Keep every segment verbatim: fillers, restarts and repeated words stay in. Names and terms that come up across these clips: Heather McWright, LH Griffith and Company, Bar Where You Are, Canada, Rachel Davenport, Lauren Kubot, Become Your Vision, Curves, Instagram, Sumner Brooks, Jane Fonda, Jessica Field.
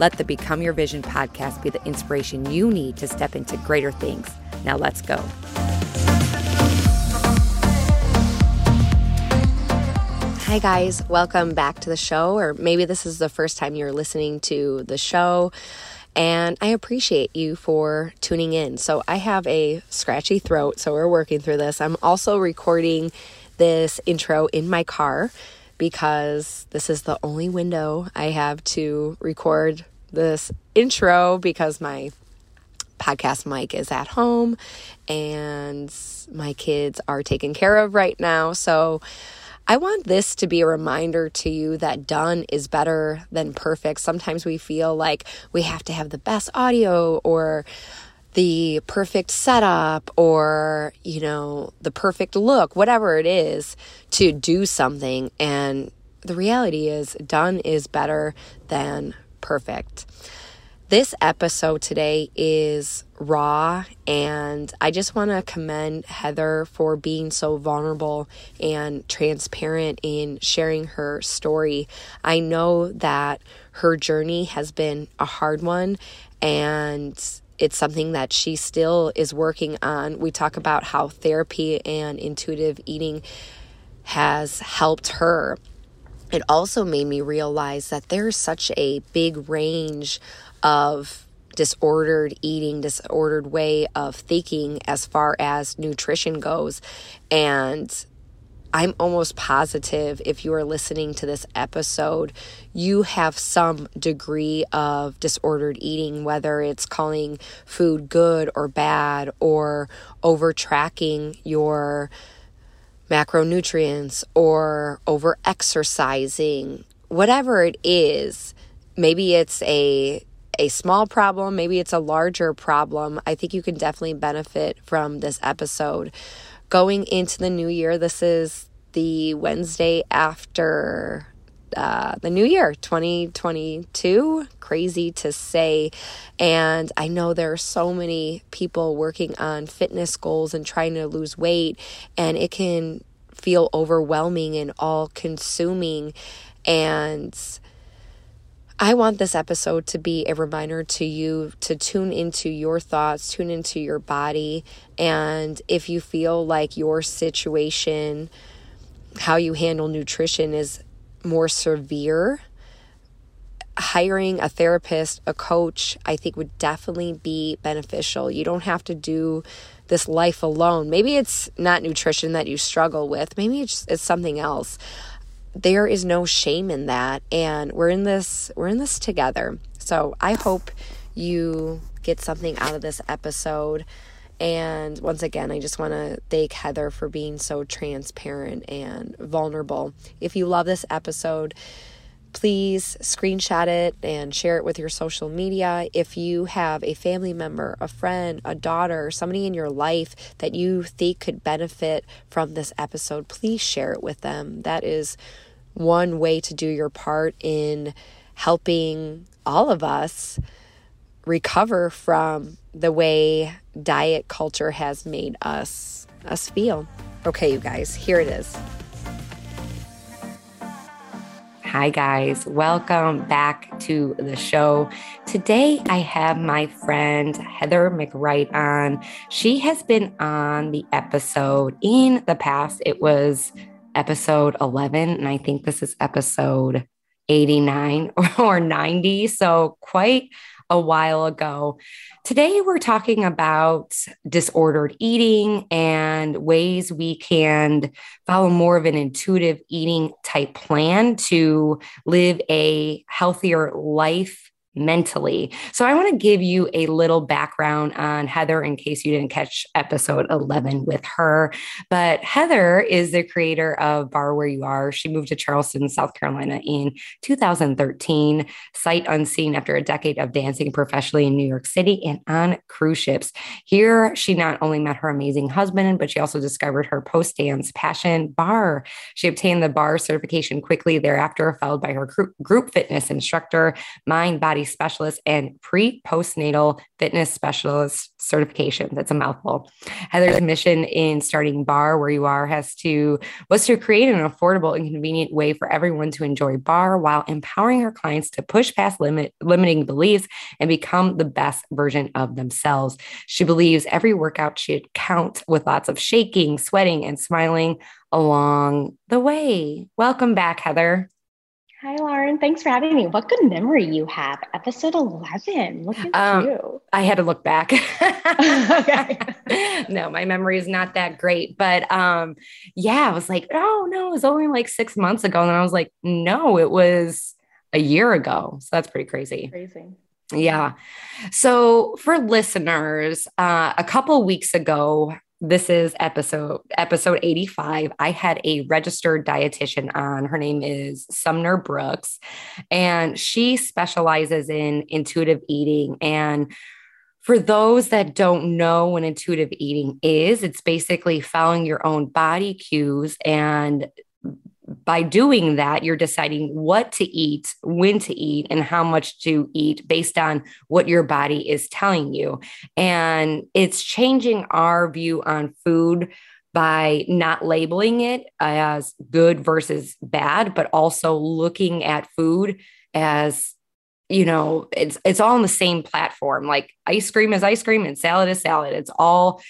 Let the Become Your Vision podcast be the inspiration you need to step into greater things. Now let's go. Hi guys, welcome back to the show, or maybe this is the first time you're listening to the show, and I appreciate you for tuning in. So I have a scratchy throat, so we're working through this. I'm also recording this intro in my car because this is the only window I have to record this intro because my podcast mic is at home and my kids are taken care of right now. So I want this to be a reminder to you that done is better than perfect. Sometimes we feel like we have to have the best audio or the perfect setup or, you know, the perfect look, whatever it is, to do something. And the reality is done is better than perfect. This episode today is raw, and I just want to commend Heather for being so vulnerable and transparent in sharing her story. I know that her journey has been a hard one, and it's something that she still is working on. We talk about how therapy and intuitive eating has helped her. It also made me realize that there's such a big range of disordered eating, disordered way of thinking as far as nutrition goes. And I'm almost positive if you are listening to this episode, you have some degree of disordered eating, whether it's calling food good or bad or over-tracking your macronutrients or over-exercising, whatever it is. Maybe it's a a small problem, maybe it's a larger problem. I think you can definitely benefit from this episode. Going into the new year, this is the Wednesday after uh, the new year, twenty twenty-two. Crazy to say. And I know there are so many people working on fitness goals and trying to lose weight, and it can feel overwhelming and all-consuming. And I want this episode to be a reminder to you to tune into your thoughts, tune into your body, and if you feel like your situation, how you handle nutrition is more severe, hiring a therapist, a coach, I think would definitely be beneficial. You don't have to do this life alone. Maybe it's not nutrition that you struggle with. Maybe it's, it's something else. There is no shame in that, and we're in this we're in this together. So I hope you get something out of this episode. And once again, I just want to thank Heather for being so transparent and vulnerable. If you love this episode, please screenshot it and share it with your social media. If you have a family member, a friend, a daughter, somebody in your life that you think could benefit from this episode, please share it with them. That is one way to do your part in helping all of us recover from the way diet culture has made us, us feel. Okay, you guys, here it is. Hi guys, welcome back to the show. Today I have my friend Heather McWright on. She has been on the episode in the past. It was episode eleven, and I think this is episode eighty-nine or ninety, so quite a while ago. Today we're talking about disordered eating and ways we can follow more of an intuitive eating type plan to live a healthier life mentally. So I want to give you a little background on Heather in case you didn't catch episode eleven with her. But Heather is the creator of Bar Where You Are. She moved to Charleston, South Carolina in two thousand thirteen, sight unseen after a decade of dancing professionally in New York City and on cruise ships. Here, she not only met her amazing husband, but she also discovered her post-dance passion, bar. She obtained the bar certification quickly thereafter, followed by her group fitness instructor, mind, body specialist, and pre-postnatal fitness specialist certification. That's a mouthful. Heather's mission in starting Bar Where You Are has to was to create an affordable and convenient way for everyone to enjoy bar while empowering her clients to push past limit, limiting beliefs and become the best version of themselves. She believes every workout should count with lots of shaking, sweating, and smiling along the way. Welcome back, Heather. Hi, Lauren. Thanks for having me. What good memory you have. Episode eleven. Look at um, you. I had to look back. Okay. No, my memory is not that great. But um, yeah, I was like, oh, no, it was only like six months ago. And I was like, no, it was a year ago. So that's pretty crazy. Crazy. Yeah. So for listeners, uh, a couple weeks ago, this is episode episode eighty-five. I had a registered dietitian on. Her name is Sumner Brooks, and she specializes in intuitive eating. And for those that don't know what intuitive eating is, it's basically following your own body cues, and by doing that, you're deciding what to eat, when to eat, and how much to eat based on what your body is telling you. And it's changing our view on food by not labeling it as good versus bad, but also looking at food as, you know, it's it's all on the same platform. Like ice cream is ice cream and salad is salad. It's all,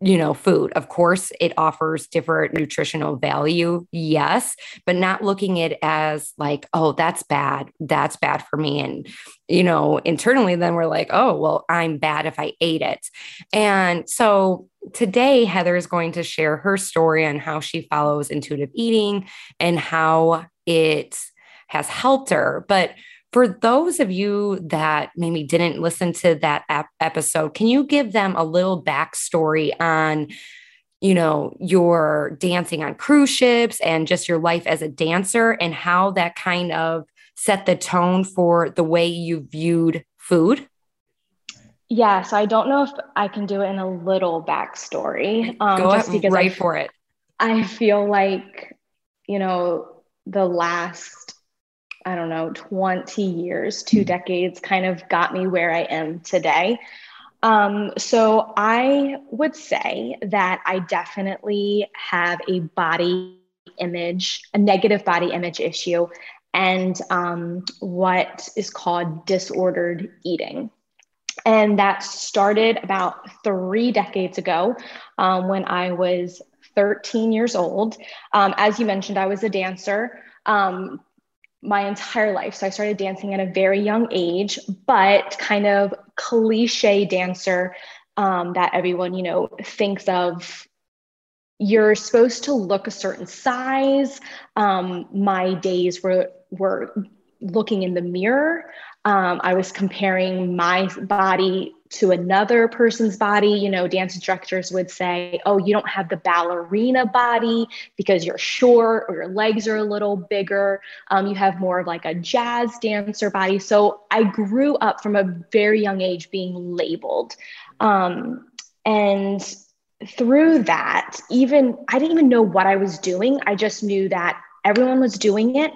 you know, food. Of course, it offers different nutritional value. Yes. But not looking at it as like, oh, that's bad. That's bad for me. And, you know, internally, then we're like, oh, well, I'm bad if I ate it. And so today, Heather is going to share her story on how she follows intuitive eating and how it has helped her. But for those of you that maybe didn't listen to that ap- episode, can you give them a little backstory on, you know, your dancing on cruise ships and just your life as a dancer and how that kind of set the tone for the way you viewed food? Yeah. So I don't know if I can do it in a little backstory. Um, Go just because right I, for it. I feel like, you know, the last I don't know, twenty years, two decades kind of got me where I am today. Um, so I would say that I definitely have a body image, a negative body image issue, and um, what is called disordered eating. And that started about three decades ago um, when I was thirteen years old. Um, as you mentioned, I was a dancer. Um, my entire life. So I started dancing at a very young age, but kind of cliche dancer um, that everyone, you know, thinks of. You're supposed to look a certain size. Um, my days were, were looking in the mirror. Um, I was comparing my body to another person's body. You know, dance instructors would say, oh, you don't have the ballerina body because you're short or your legs are a little bigger. Um, you have more of like a jazz dancer body. So I grew up from a very young age being labeled. Um, and through that, even I didn't even know what I was doing. I just knew that everyone was doing it,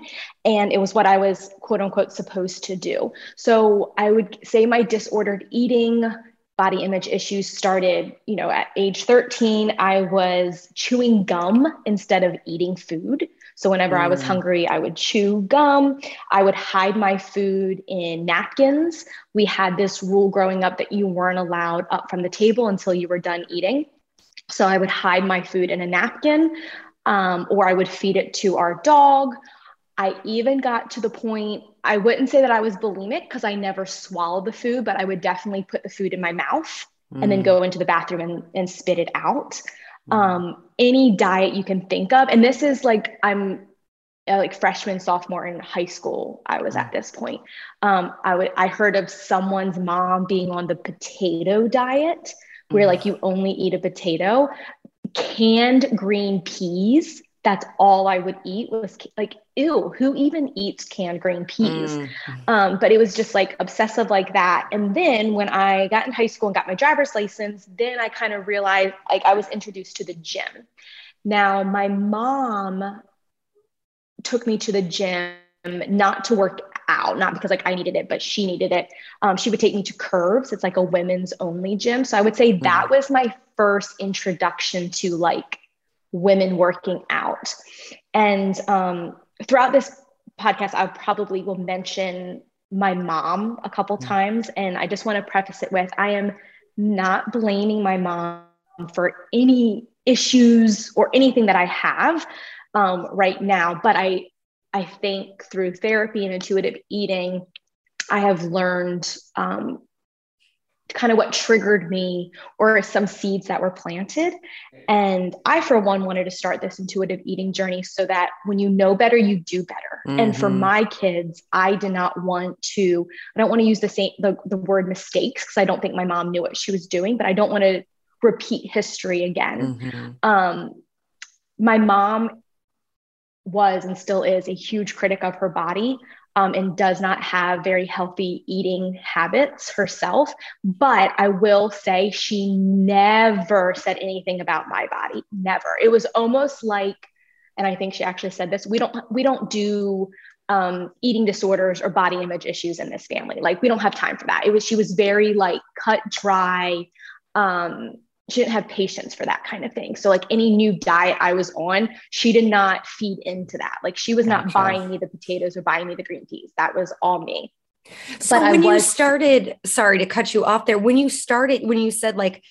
and it was what I was, quote unquote, supposed to do. So I would say my disordered eating, body image issues started, you know, at age thirteen. I was chewing gum instead of eating food. So whenever mm. I was hungry, I would chew gum. I would hide my food in napkins. We had this rule growing up that you weren't allowed up from the table until you were done eating. So I would hide my food in a napkin. Um, or I would feed it to our dog. I even got to the point, I wouldn't say that I was bulimic because I never swallowed the food, but I would definitely put the food in my mouth mm. and then go into the bathroom and, and spit it out. Um, any diet you can think of. And this is like, I'm like freshman, sophomore in high school, I was at this point. Um, I would I heard of someone's mom being on the potato diet, where like you only eat a potato, canned green peas. That's all I would eat was like, ew, who even eats canned green peas? Mm. Um, but it was just like obsessive like that. And then when I got in high school and got my driver's license, then I kind of realized, like, I was introduced to the gym. Now my mom took me to the gym, not to work out, not because like I needed it, but she needed it. Um, she would take me to Curves. It's like a women's only gym. So I would say mm. that was my first introduction to like women working out. And um, throughout this podcast, I probably will mention my mom a couple mm. times. And I just want to preface it with, I am not blaming my mom for any issues or anything that I have um, right now. But I, I think through therapy and intuitive eating, I have learned um, kind of what triggered me or some seeds that were planted. And I, for one, wanted to start this intuitive eating journey so that when you know better, you do better. Mm-hmm. And for my kids, I did not want to, I don't want to use the same, the, the word mistakes, because I don't think my mom knew what she was doing, but I don't want to repeat history again. Mm-hmm. Um, my mom was, and still is, a huge critic of her body. Um, and does not have very healthy eating habits herself. But I will say she never said anything about my body. Never. It was almost like, and I think she actually said this, we don't, we don't do um, eating disorders or body image issues in this family. Like, we don't have time for that. It was, she was very like cut dry. Um, she didn't have patience for that kind of thing. So like any new diet I was on, she did not feed into that. Like, she was not gotcha. buying me the potatoes or buying me the green peas. That was all me. So but when I was, you started, sorry to cut you off there. When you started, when you said like,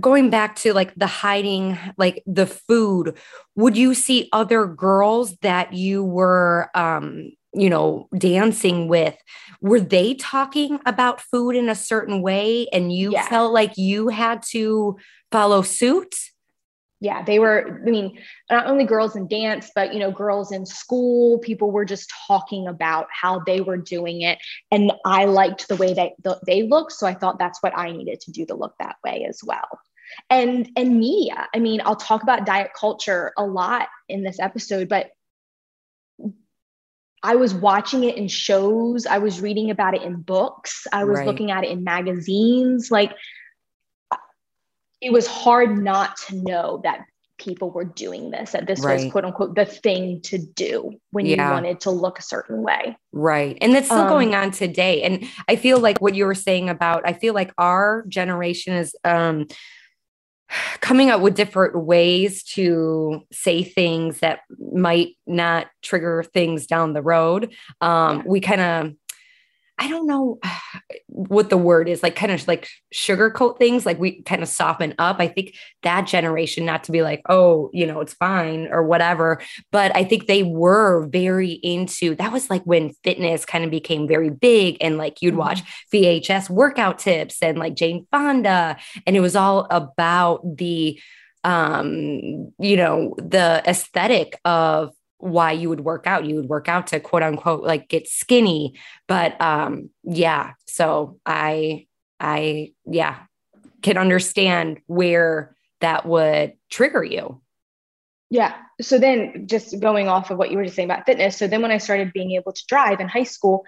going back to like the hiding, like the food, would you see other girls that you were, um, you know, dancing with, were they talking about food in a certain way? And you yeah. felt like you had to follow suit? Yeah, they were, I mean, not only girls in dance, but, you know, girls in school, people were just talking about how they were doing it. And I liked the way that they, they looked. So I thought that's what I needed to do, to look that way as well. And, and media, I mean, I'll talk about diet culture a lot in this episode, but I was watching it in shows. I was reading about it in books. I was right. looking at it in magazines. Like, it was hard not to know that people were doing this, that this right. was quote unquote the thing to do when yeah. you wanted to look a certain way. Right. And that's still um, going on today. And I feel like what you were saying about, I feel like our generation is um, coming up with different ways to say things that might not trigger things down the road. Um, yeah. We kind of, I don't know what the word is, like kind of like sugarcoat things. Like, we kind of soften up. I think that generation, not to be like, oh, you know, it's fine or whatever, but I think they were very into, that was like when fitness kind of became very big, and like you'd watch V H S workout tips and like Jane Fonda. And it was all about the, um, you know, the aesthetic of why you would work out. You would work out to quote unquote, like get skinny. But, um, yeah. So I, I, yeah, can understand where that would trigger you. Yeah. So then, just going off of what you were just saying about fitness. So then when I started being able to drive in high school,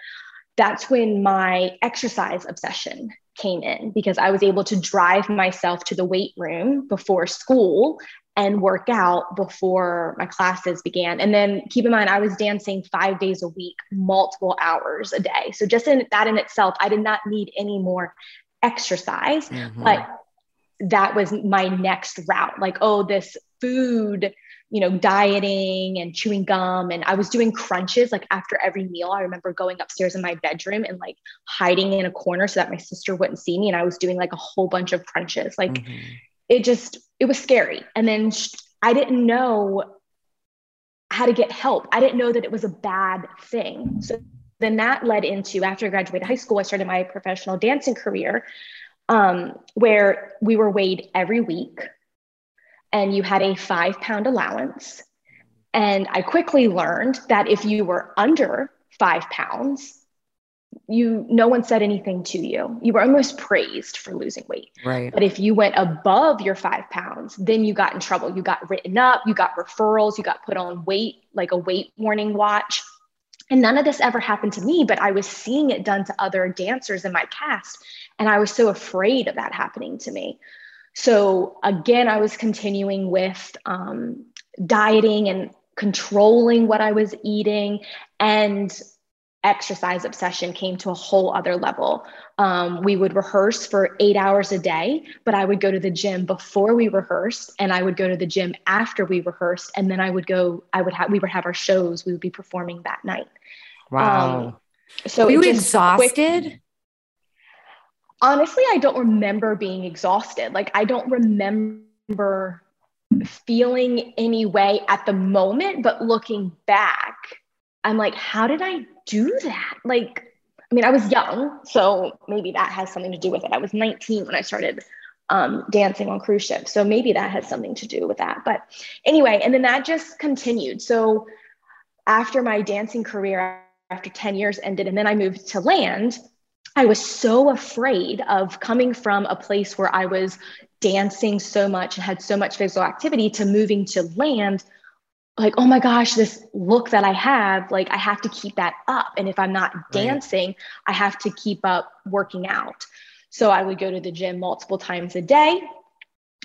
that's when my exercise obsession came in, because I was able to drive myself to the weight room before school and work out before my classes began. And then keep in mind, I was dancing five days a week, multiple hours a day. So just in that in itself, I did not need any more exercise, mm-hmm. but that was my next route. Like, oh, this food, you know, dieting and chewing gum. And I was doing crunches like after every meal. I remember going upstairs in my bedroom and like hiding in a corner so that my sister wouldn't see me. And I was doing like a whole bunch of crunches. Like, mm-hmm. it just, it was scary. And then sh- I didn't know how to get help. I didn't know that it was a bad thing. So then that led into, after I graduated high school, I started my professional dancing career, um, where we were weighed every week and you had a five pound allowance. And I quickly learned that if you were under five pounds, you, no one said anything to you. You were almost praised for losing weight. Right. But if you went above your five pounds, then you got in trouble. You got written up, you got referrals, you got put on weight, like a weight warning watch. And none of this ever happened to me, but I was seeing it done to other dancers in my cast. And I was so afraid of that happening to me. So again, I was continuing with um, dieting and controlling what I was eating, and exercise obsession came to a whole other level. Um, we would rehearse for eight hours a day, but I would go to the gym before we rehearsed, and I would go to the gym after we rehearsed. And then I would go, I would have, we would have our shows. We would be performing that night. Wow. Um, so were you exhausted? Quick- Honestly, I don't remember being exhausted. Like, I don't remember feeling any way at the moment, but looking back, I'm like, how did I do that? Like, I mean, I was young, so maybe that has something to do with it. I was nineteen when I started um, dancing on cruise ships. So maybe that has something to do with that. But anyway, and then that just continued. So after my dancing career, after ten years ended, and then I moved to land, I was so afraid of coming from a place where I was dancing so much and had so much physical activity to moving to land. Like, oh my gosh, this look that I have, like, I have to keep that up. And if I'm not dancing, right, I have to keep up working out. So I would go to the gym multiple times a day.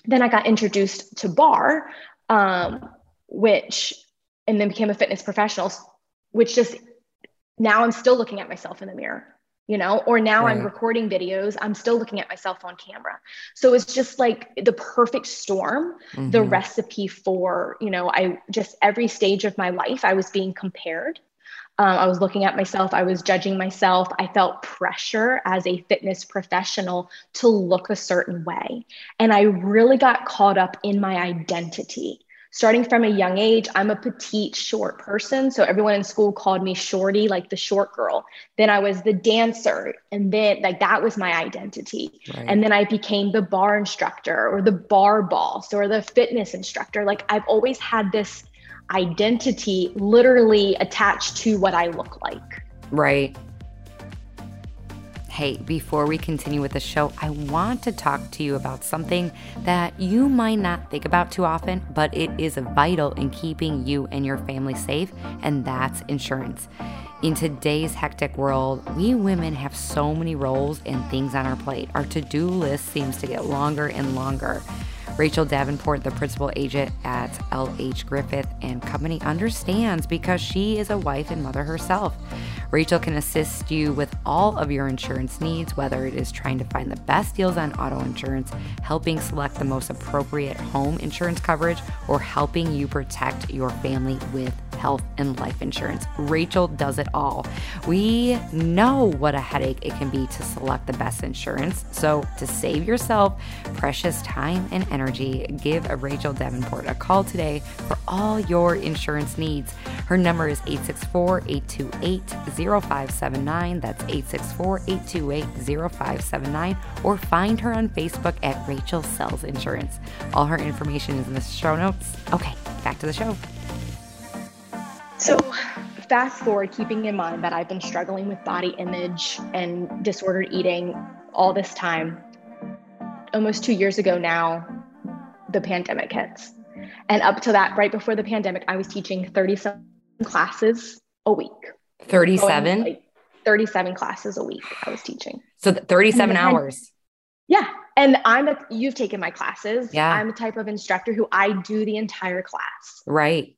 Then I got introduced to bar, um, which, and then became a fitness professional, which just, now I'm still looking at myself in the mirror, you know, or now right, I'm recording videos, I'm still looking at myself on camera. So it's just like the perfect storm, mm-hmm. the recipe for, you know, I just, every stage of my life, I was being compared. Um, I was looking at myself, I was judging myself. I felt pressure as a fitness professional to look a certain way. And I really got caught up in my identity. Starting from a young age, I'm a petite, short person. So everyone in school called me shorty, like the short girl. Then I was the dancer. And then like that was my identity. Right. And then I became the bar instructor or the bar boss or the fitness instructor. Like I've always had this identity literally attached to what I look like. Right. Hey, before we continue with the show, I want to talk to you about something that you might not think about too often, but it is vital in keeping you and your family safe, and that's insurance. In today's hectic world, we women have so many roles and things on our plate. Our to-do list seems to get longer and longer. Rachel Davenport, the principal agent at L H Griffith and Company, understands because she is a wife and mother herself. Rachel can assist you with all of your insurance needs, whether it is trying to find the best deals on auto insurance, helping select the most appropriate home insurance coverage, or helping you protect your family with health and life insurance. Rachel does it all. We know what a headache it can be to select the best insurance. So to save yourself precious time and energy, give Rachel Davenport a call today for all your insurance needs. Her number is eight six four, eight two eight, zero five seven nine. That's eight six four, eight two eight, zero five seven nine. Or find her on Facebook at Rachel Sells Insurance. All her information is in the show notes. Okay, back to the show. So fast forward, keeping in mind that I've been struggling with body image and disordered eating all this time, almost two years ago now, the pandemic hits. And up to that, right before the pandemic, I was teaching thirty-seven classes a week. thirty-seven? Like thirty-seven classes a week I was teaching. So thirty-seven hours. Yeah. And I'm, a, you've taken my classes. Yeah. I'm the type of instructor who I do the entire class. Right.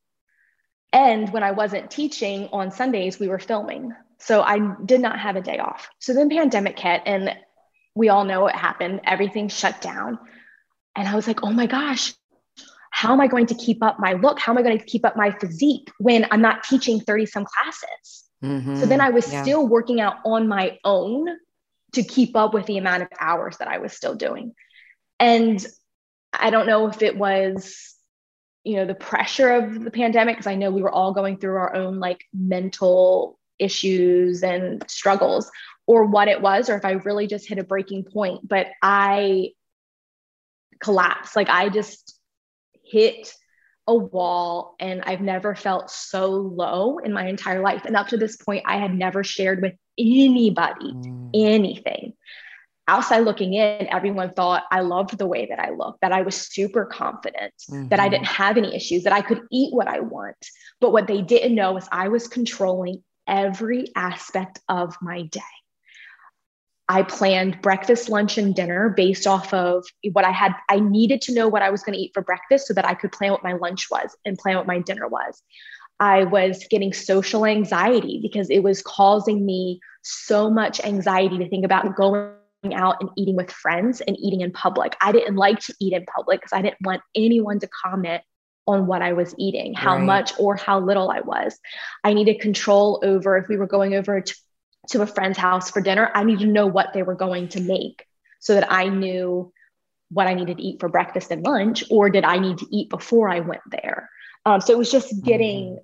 And when I wasn't teaching on Sundays, we were filming. So I did not have a day off. So then pandemic hit and we all know what happened. Everything shut down. And I was like, oh my gosh, how am I going to keep up my look? How am I going to keep up my physique when I'm not teaching thirty some classes? Mm-hmm. So then I was yeah. still working out on my own to keep up with the amount of hours that I was still doing. And I don't know if it was, you know, the pressure of the pandemic, because I know we were all going through our own like mental issues and struggles, or what it was, or if I really just hit a breaking point, but I collapsed. Like I just hit a wall, and I've never felt so low in my entire life. And up to this point, I had never shared with anybody mm. anything. Outside looking in, everyone thought I loved the way that I looked, that I was super confident, mm-hmm. that I didn't have any issues, that I could eat what I want. But what they didn't know is I was controlling every aspect of my day. I planned breakfast, lunch, and dinner based off of what I had. I needed to know what I was going to eat for breakfast so that I could plan what my lunch was and plan what my dinner was. I was getting social anxiety because it was causing me so much anxiety to think about going out and eating with friends and eating in public. I didn't like to eat in public because I didn't want anyone to comment on what I was eating, how right. much or how little I was. I needed control over if we were going over to, to a friend's house for dinner. I needed to know what they were going to make so that I knew what I needed to eat for breakfast and lunch, or did I need to eat before I went there? Um, so it was just getting, mm-hmm.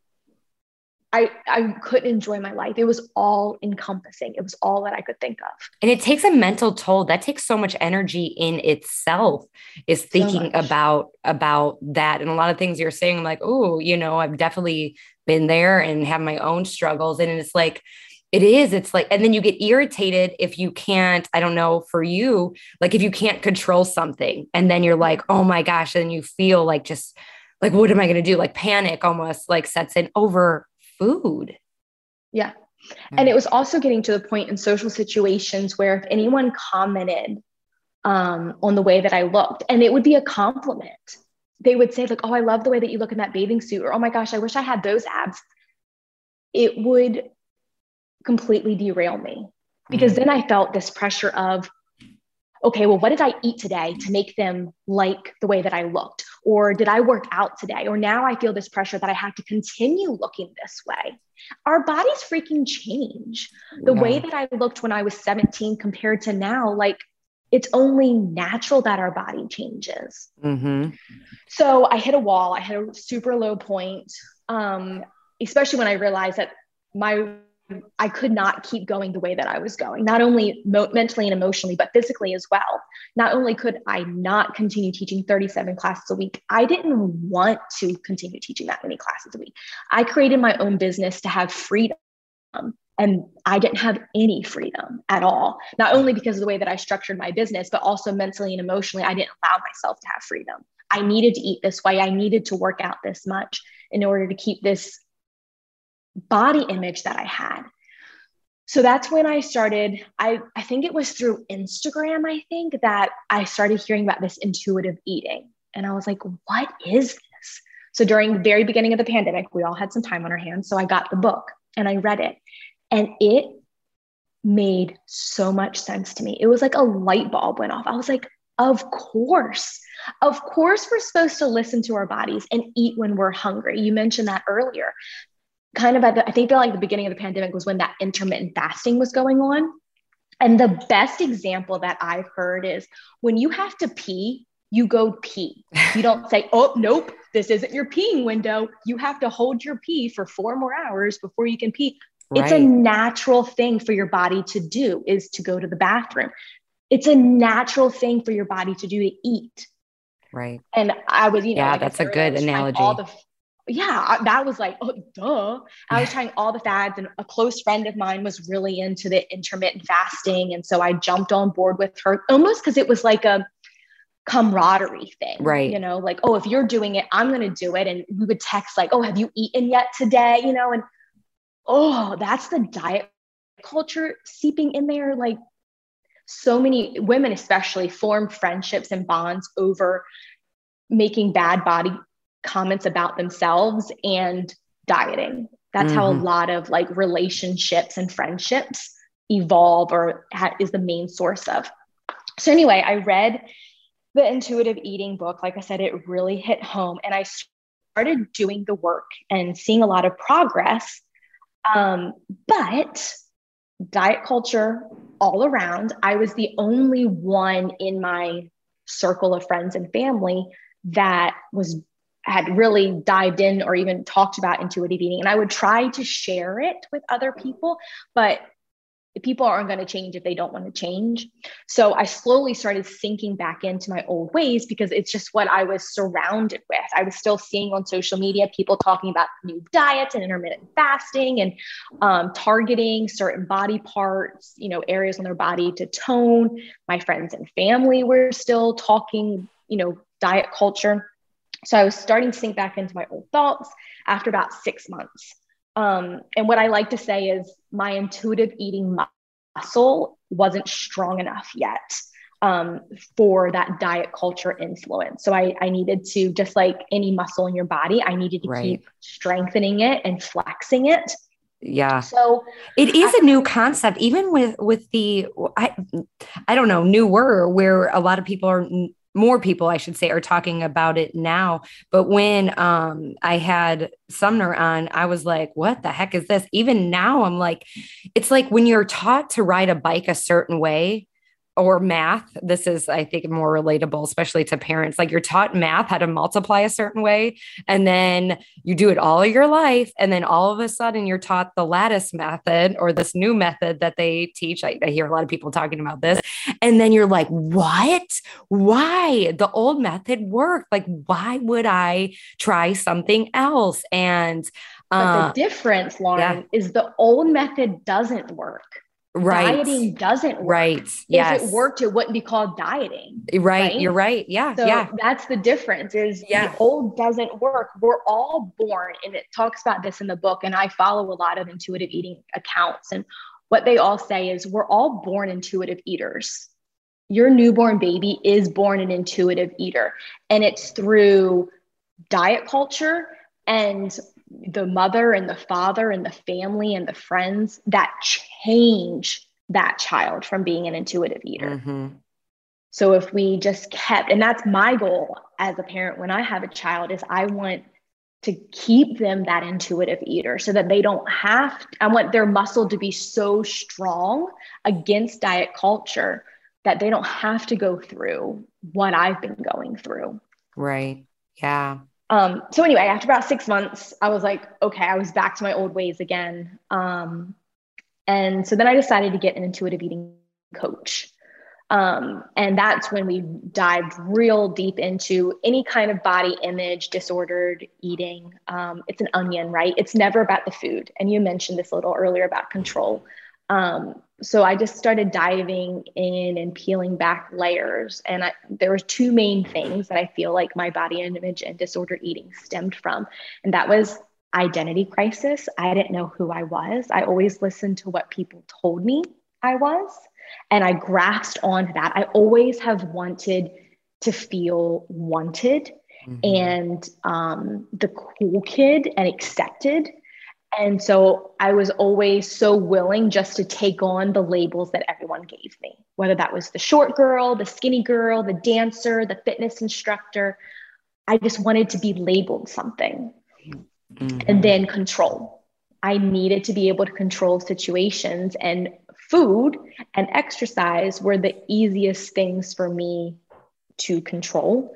I, I couldn't enjoy my life. It was all encompassing. It was all that I could think of. And it takes a mental toll. That takes so much energy in itself, is thinking so about, about that. And a lot of things you're saying, I'm like, oh, you know, I've definitely been there and have my own struggles. And it's like, it is, it's like, and then you get irritated if you can't, I don't know, for you, like if you can't control something, and then you're like, oh my gosh. And you feel like, just like, what am I going to do? Like panic almost like sets in over food. Yeah. And it was also getting to the point in social situations where if anyone commented um, on the way that I looked, and it would be a compliment, they would say like, oh, I love the way that you look in that bathing suit, or, oh my gosh, I wish I had those abs. It would completely derail me, because mm-hmm. then I felt this pressure of, okay, well, what did I eat today to make them like the way that I looked? Or did I work out today? Or now I feel this pressure that I have to continue looking this way. Our bodies freaking change. The yeah. way that I looked when I was seventeen compared to now, like it's only natural that our body changes. Mm-hmm. So I hit a wall. I hit a super low point, um, especially when I realized that my I could not keep going the way that I was going, not only mo- mentally and emotionally, but physically as well. Not only could I not continue teaching thirty-seven classes a week, I didn't want to continue teaching that many classes a week. I created my own business to have freedom, and I didn't have any freedom at all, not only because of the way that I structured my business, but also mentally and emotionally, I didn't allow myself to have freedom. I needed to eat this way. I needed to work out this much in order to keep this body image that I had. So that's when I started, I, I think it was through Instagram, I think, that I started hearing about this intuitive eating. And I was like, what is this? So during the very beginning of the pandemic, we all had some time on our hands. So I got the book and I read it, and it made so much sense to me. It was like a light bulb went off. I was like, of course, of course, we're supposed to listen to our bodies and eat when we're hungry. You mentioned that earlier. Kind of at the, I think like the beginning of the pandemic was when that intermittent fasting was going on. And the best example that I've heard is when you have to pee, you go pee. You don't say, oh, nope, this isn't your peeing window. You have to hold your pee for four more hours before you can pee. Right. It's a natural thing for your body to do, is to go to the bathroom. It's a natural thing for your body to do, to eat. Right. And I was, you know, yeah, like that's a good analogy. All the Yeah, that was like, oh, duh. I was trying all the fads, and a close friend of mine was really into the intermittent fasting. And so I jumped on board with her almost because it was like a camaraderie thing, right? You know, like, oh, if you're doing it, I'm going to do it. And we would text like, oh, have you eaten yet today? You know, and oh, that's the diet culture seeping in there. Like so many women, especially, form friendships and bonds over making bad body comments about themselves and dieting. That's mm-hmm. how a lot of like relationships and friendships evolve, or ha- is the main source of. So anyway, I read the intuitive eating book. Like I said, it really hit home, and I started doing the work and seeing a lot of progress. Um, but diet culture all around, I was the only one in my circle of friends and family that was had really dived in or even talked about intuitive eating. And I would try to share it with other people, but people aren't going to change if they don't want to change. So I slowly started sinking back into my old ways because it's just what I was surrounded with. I was still seeing on social media, people talking about new diets and intermittent fasting and um, targeting certain body parts, you know, areas on their body to tone. My friends and family were still talking, you know, diet culture. So I was starting to sink back into my old thoughts after about six months. Um, and what I like to say is my intuitive eating muscle wasn't strong enough yet um, for that diet culture influence. So I, I needed to, just like any muscle in your body, I needed to right. keep strengthening it and flexing it. Yeah. So it is I, a new concept, even with, with the, I, I don't know, newer, where a lot of people are more people, I should say, are talking about it now. But when um, I had Sumner on, I was like, what the heck is this? Even now, I'm like, it's like when you're taught to ride a bike a certain way or math, this is, I think, more relatable, especially to parents. Like you're taught math, how to multiply a certain way, and then you do it all of your life. And then all of a sudden you're taught the lattice method or this new method that they teach. I, I hear a lot of people talking about this. And then you're like, what, why? The old method worked. Like, why would I try something else? And uh, but the difference, Lauren, yeah. is the old method doesn't work. Right. Dieting doesn't work. Right. Yes. If it worked, it wouldn't be called dieting. Right. right? You're right. Yeah. So yeah. that's the difference is yeah. the old doesn't work. We're all born. And it talks about this in the book. And I follow a lot of intuitive eating accounts. And what they all say is we're all born intuitive eaters. Your newborn baby is born an intuitive eater. And it's through diet culture and the mother and the father and the family and the friends that change that child from being an intuitive eater. Mm-hmm. So if we just kept, and that's my goal as a parent, when I have a child, is I want to keep them that intuitive eater so that they don't have, to, I want their muscle to be so strong against diet culture that they don't have to go through what I've been going through. Right. Yeah. Um, so anyway, after about six months, I was like, okay, I was back to my old ways again. Um, and so then I decided to get an intuitive eating coach. Um, and that's when we dived real deep into any kind of body image, disordered eating. Um, it's an onion, right? It's never about the food. And you mentioned this a little earlier about control. Um, so I just started diving in and peeling back layers. And I, there were two main things that I feel like my body image and disordered eating stemmed from. And that was identity crisis. I didn't know who I was. I always listened to what people told me I was. And I grasped onto that. I always have wanted to feel wanted mm-hmm. and um, the cool kid and accepted. And so I was always so willing just to take on the labels that everyone gave me, whether that was the short girl, the skinny girl, the dancer, the fitness instructor. I just wanted to be labeled something. Mm-hmm. And then control. I needed to be able to control situations, and food and exercise were the easiest things for me to control.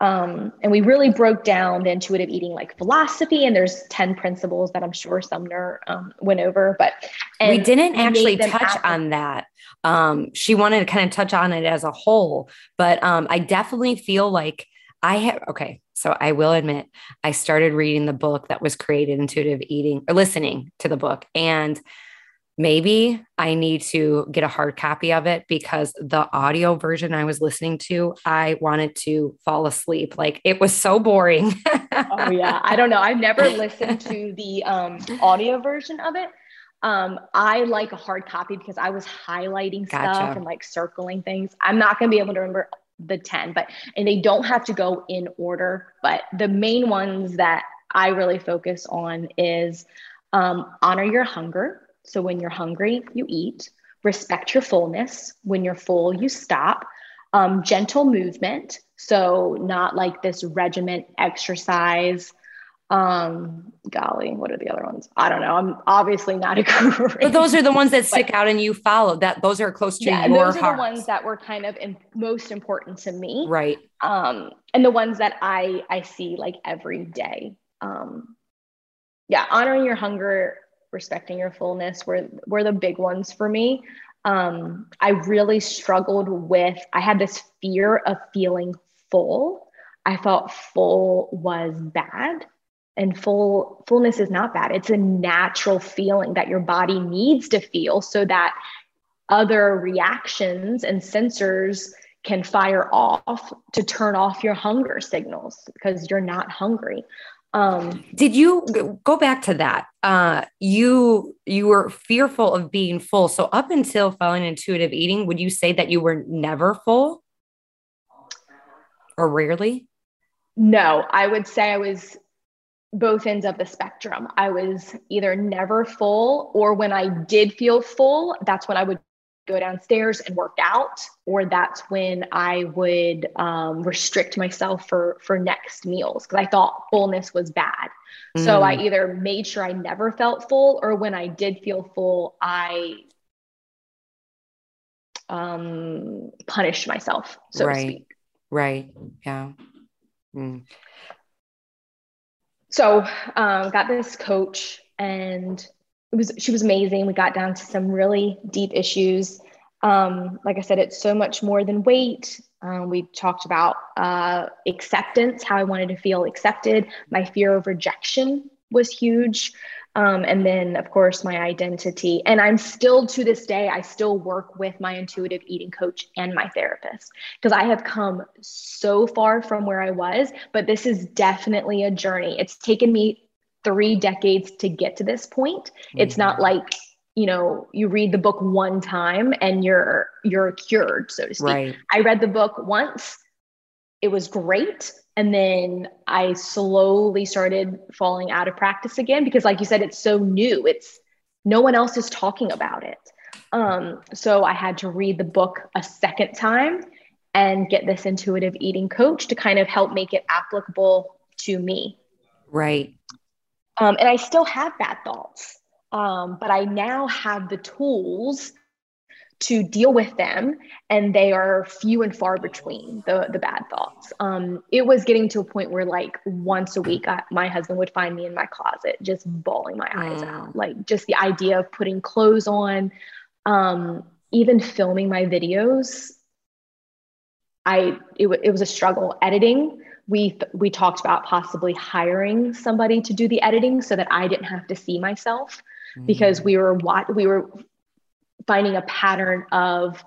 Um, and we really broke down the intuitive eating, like, philosophy, and there's ten principles that I'm sure Sumner um, went over, but and we didn't actually touch happen. on that. Um, she wanted to kind of touch on it as a whole, but um, I definitely feel like I have, okay. So I will admit, I started reading the book that was created, Intuitive Eating, or listening to the book, and maybe I need to get a hard copy of it, because the audio version I was listening to, I wanted to fall asleep. Like, it was so boring. Oh yeah. I don't know. I've never listened to the um, audio version of it. Um, I like a hard copy because I was highlighting gotcha. stuff and like circling things. I'm not going to be able to remember the ten, but, and they don't have to go in order, but the main ones that I really focus on is um, honor your hunger. So when you're hungry, you eat. Respect your fullness. When you're full, you stop. Um, gentle movement. So not like this regiment exercise. Um, golly, what are the other ones? I don't know. I'm obviously not a guru. But those are the ones that stick but, out and you follow. That those are close to yeah, your heart. Those are heart. the ones that were kind of in, most important to me. Right. Um, and the ones that I I see like every day. Um, yeah, honoring your hunger respecting your fullness were, were the big ones for me. Um, I really struggled with, I had this fear of feeling full. I thought full was bad, and full fullness is not bad. It's a natural feeling that your body needs to feel so that other reactions and sensors can fire off to turn off your hunger signals because you're not hungry. Um, Did you go back to that? Uh, you, you were fearful of being full. So up until following intuitive eating, would you say that you were never full or rarely? No, I would say I was both ends of the spectrum. I was either never full, or when I did feel full, that's when I would go downstairs and work out, or that's when I would um, restrict myself for, for next meals because I thought fullness was bad. Mm. So I either made sure I never felt full, or when I did feel full, I um, punished myself, so right. to speak. Right. Yeah. Mm. So um, got this coach, and It was, she was amazing. We got down to some really deep issues. Um, like I said, it's so much more than weight. Um, we talked about uh, acceptance, how I wanted to feel accepted. My fear of rejection was huge. Um, and then, of course, my identity. And I'm still, to this day, I still work with my intuitive eating coach and my therapist because I have come so far from where I was. But this is definitely a journey. It's taken me three decades to get to this point. It's not like, you know, you read the book one time and you're, you're cured, so to speak. Right. I read the book once, it was great. And then I slowly started falling out of practice again, because like you said, it's so new. It's no one else is talking about it. Um, so I had to read the book a second time and get this intuitive eating coach to kind of help make it applicable to me. Right. Um, and I still have bad thoughts, um, but I now have the tools to deal with them, and they are few and far between, the the bad thoughts. Um, it was getting to a point where like once a week, I, my husband would find me in my closet, just bawling my eyes wow. out. Like just the idea of putting clothes on, um, even filming my videos. I, it, w- it was a struggle editing. We, th- we talked about possibly hiring somebody to do the editing so that I didn't have to see myself, mm-hmm. because we were wat- we were finding a pattern of,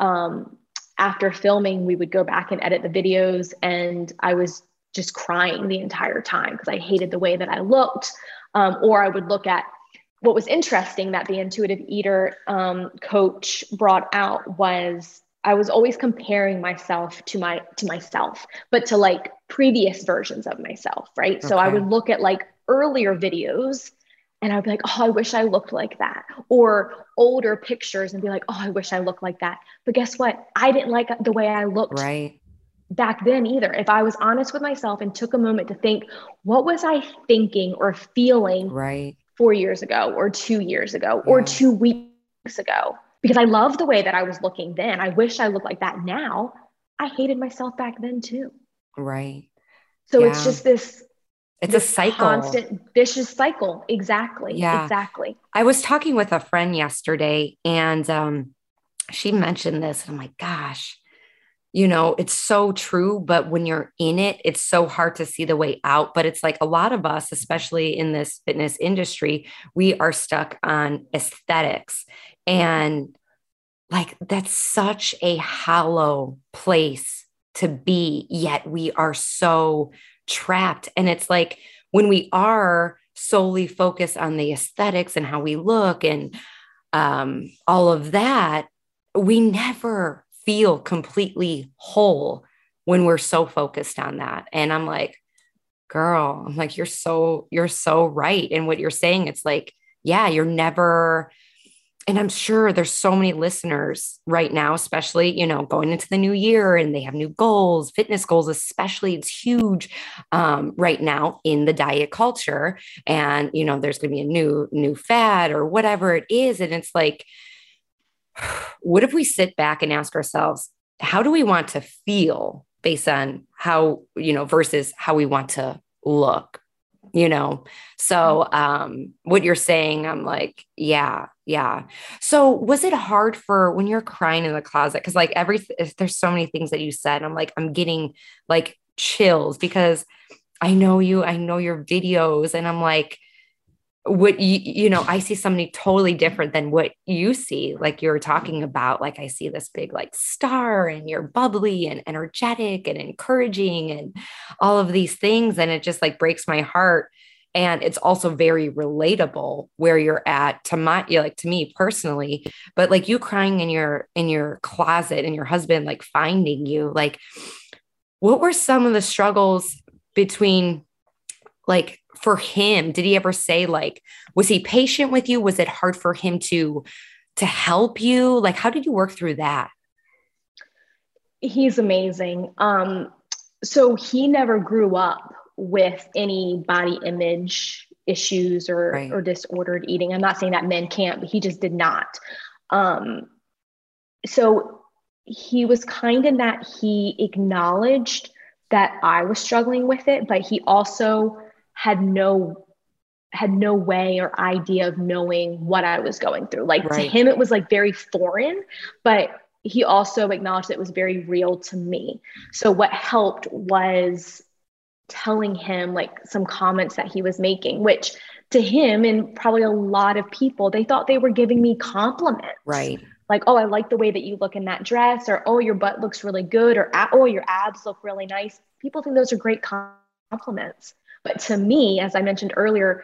um, after filming, we would go back and edit the videos, and I was just crying the entire time because I hated the way that I looked. Um, or I would look at what was interesting that the intuitive eater, um, coach brought out was I was always comparing myself to my, to myself, but to like previous versions of myself. Right. Okay. So I would look at like earlier videos and I'd be like, oh, I wish I looked like that, or older pictures and be like, oh, I wish I looked like that. But guess what? I didn't like the way I looked right. back then either. If I was honest with myself and took a moment to think, what was I thinking or feeling right. four years ago or two years ago yeah. or two weeks ago? Because I love the way that I was looking then. I wish I looked like that now. I hated myself back then too. Right. So yeah. it's just this. It's this a cycle. Constant vicious cycle. Exactly. Yeah. Exactly. I was talking with a friend yesterday, and um, she mentioned this, and I'm like, gosh, you know, it's so true, but when you're in it, it's so hard to see the way out. But it's like a lot of us, especially in this fitness industry, we are stuck on aesthetics. And like, that's such a hollow place to be, yet we are so trapped. And it's like, when we are solely focused on the aesthetics and how we look and um, all of that, we never feel completely whole when we're so focused on that. And I'm like, girl, I'm like, you're so, you're so right. And what you're saying, it's like, yeah, you're never, and I'm sure there's so many listeners right now, especially, you know, going into the new year and they have new goals, fitness goals, especially it's huge um, right now in the diet culture. And, you know, there's going to be a new, new fad or whatever it is. And it's like, what if we sit back and ask ourselves, how do we want to feel based on how, you know, versus how we want to look? you know? So um, what you're saying, I'm like, yeah, yeah. So was it hard for when you're crying in the closet? Cause like every, there's so many things that you said, I'm like, I'm getting like chills because I know you, I know your videos. And I'm like, what you, you know, I see somebody totally different than what you see. Like you were talking about, like, I see this big like star and you're bubbly and energetic and encouraging and all of these things. And it just like breaks my heart. And it's also very relatable where you're at to my, like to me personally, but like you crying in your, in your closet and your husband, like finding you, like what were some of the struggles between like for him? Did he ever say like, was he patient with you? Was it hard for him to, to help you? Like, how did you work through that? He's amazing. Um, so he never grew up with any body image issues or, right. or disordered eating. I'm not saying that men can't, but he just did not. Um, so he was kind in that he acknowledged that I was struggling with it, but he also had no, had no way or idea of knowing what I was going through. Like right. to him, it was like very foreign, but he also acknowledged that it was very real to me. So what helped was telling him like some comments that he was making, which to him and probably a lot of people, they thought they were giving me compliments. Right. Like, oh, I like the way that you look in that dress, or, oh, your butt looks really good, or, oh, your abs look really nice. People think those are great compliments. But to me, as I mentioned earlier,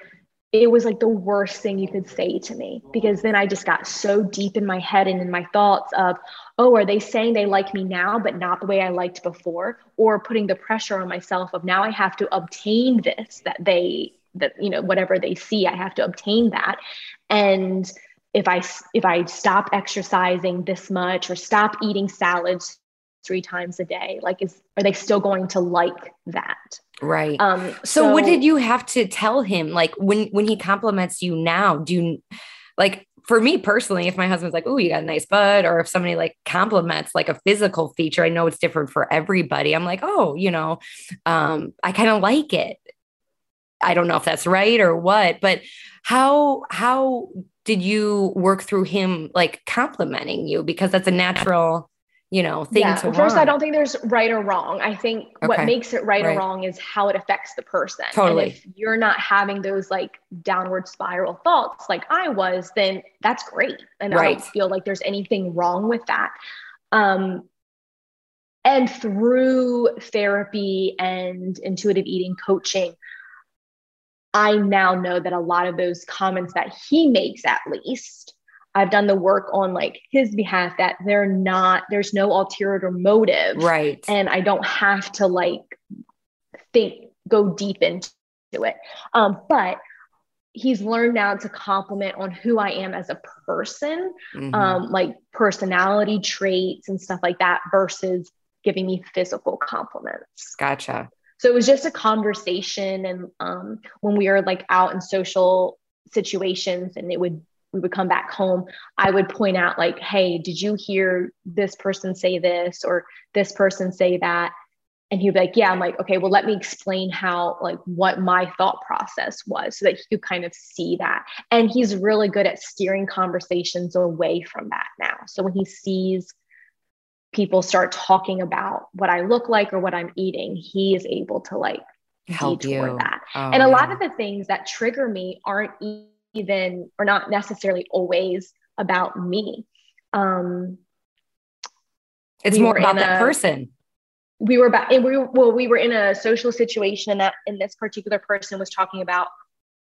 it was like the worst thing you could say to me, because then I just got so deep in my head and in my thoughts of, oh, are they saying they like me now, but not the way I liked before, or putting the pressure on myself of now I have to obtain this, that they, that, you know, whatever they see, I have to obtain that. And if I, if I stop exercising this much or stop eating salads three times a day, like, is, are they still going to like that? Right. Um, so, so what did you have to tell him? Like when, when he compliments you now, do you like, for me personally, if my husband's like, oh, you got a nice butt, or if somebody like compliments like a physical feature, I know it's different for everybody. I'm like, oh, you know, um, I kind of like it. I don't know if that's right or what, but how, how did you work through him like complimenting you? Because that's a natural, you know, thing yeah. to want. First, I don't think there's right or wrong. I think okay. what makes it right, right or wrong is how it affects the person. Totally. And if you're not having those like downward spiral thoughts like I was, then that's great. And right. I don't feel like there's anything wrong with that. Um, and through therapy and intuitive eating coaching, I now know that a lot of those comments that he makes, at least, I've done the work on like his behalf, that they're not, there's no ulterior motive. Right. And I don't have to like think, go deep into it. Um, but he's learned now to compliment on who I am as a person, mm-hmm. um, like personality traits and stuff like that, versus giving me physical compliments. Gotcha. So it was just a conversation. And um, when we were like out in social situations and it would we would come back home, I would point out like, hey, did you hear this person say this or this person say that? And he'd be like, yeah. I'm like, okay, well, let me explain how, like what my thought process was so that he could kind of see that. And he's really good at steering conversations away from that now. So when he sees people start talking about what I look like or what I'm eating, he is able to like help you. That. Oh, and a yeah. lot of the things that trigger me aren't e- even, or not necessarily always about me. Um, it's we more about that a, person. We were about, and we were, well, we were in a social situation and that, and this particular person was talking about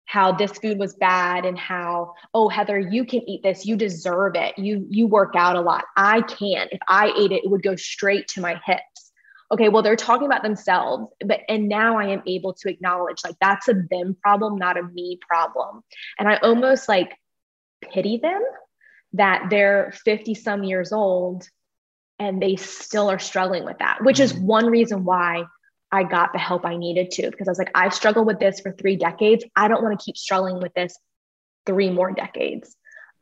how this food was bad and how, oh, Heather, you can eat this. You deserve it. You, you work out a lot. I can't. If I ate it, it would go straight to my hips. Okay, well, they're talking about themselves, but, and now I am able to acknowledge like that's a them problem, not a me problem. And I almost like pity them that they're fifty some years old and they still are struggling with that, which is one reason why I got the help I needed to, because I was like, I've struggled with this for three decades. I don't want to keep struggling with this three more decades.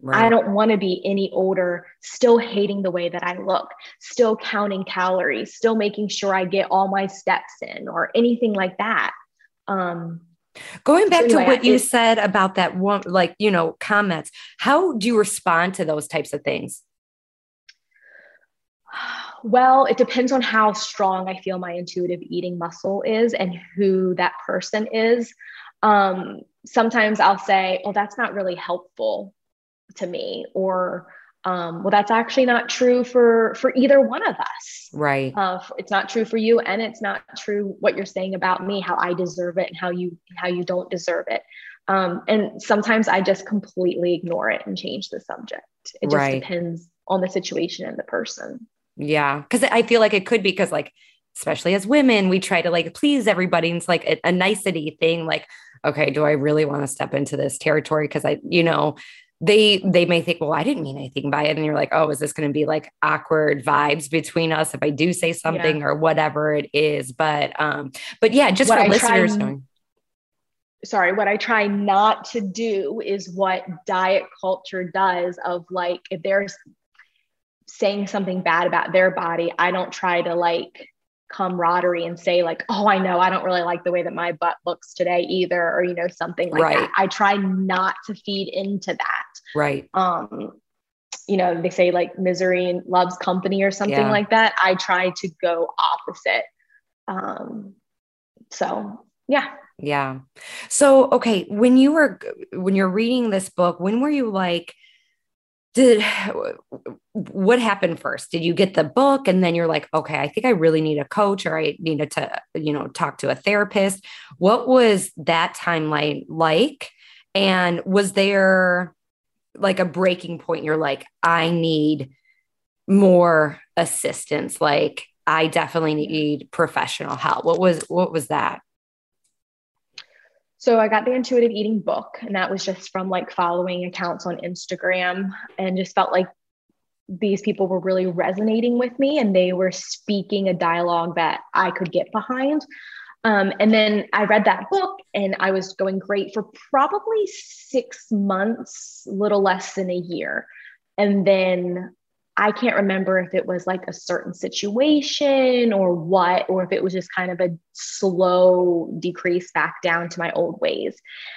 Right. I don't want to be any older, still hating the way that I look, still counting calories, still making sure I get all my steps in or anything like that. Um, Going back anyway, to what I, you said about that one, like, you know, comments, how do you respond to those types of things? Well, it depends on how strong I feel my intuitive eating muscle is and who that person is. Um, sometimes I'll say, oh, that's not really helpful to me, or, um, well, that's actually not true for, for either one of us. Right. Uh, it's not true for you. And it's not true what you're saying about me, how I deserve it and how you, how you don't deserve it. Um, and sometimes I just completely ignore it and change the subject. It just right. depends on the situation and the person. Yeah. Cause I feel like it could be, cause like, especially as women, we try to like, please everybody. And it's like a, a nicety thing. Like, okay, do I really want to step into this territory? Cause I, you know, they, they may think, well, I didn't mean anything by it. And you're like, oh, is this going to be like awkward vibes between us if I do say something yeah. or whatever it is? But, um, but yeah, just what for I listeners try, knowing. Sorry. What I try not to do is what diet culture does of like, if there's saying something bad about their body, I don't try to like camaraderie and say like, oh, I know, I don't really like the way that my butt looks today either. Or, you know, something like right. that. I try not to feed into that. Right. Um, you know, they say like misery loves company or something yeah. like that. I try to go opposite. Um, so yeah. Yeah. So, okay. When you were, when you're reading this book, when were you like, Did what happened first? Did you get the book and then you're like, okay, I think I really need a coach, or I needed to, you know, talk to a therapist? What was that timeline like? And was there like a breaking point? You're like, I need more assistance. Like I definitely need professional help. What was, what was that? So I got the intuitive eating book, and that was just from like following accounts on Instagram, and just felt like these people were really resonating with me and they were speaking a dialogue that I could get behind. Um, and then I read that book and I was going great for probably six months, little less than a year. And then I can't remember if it was like a certain situation or what, or if it was just kind of a slow decrease back down to my old ways.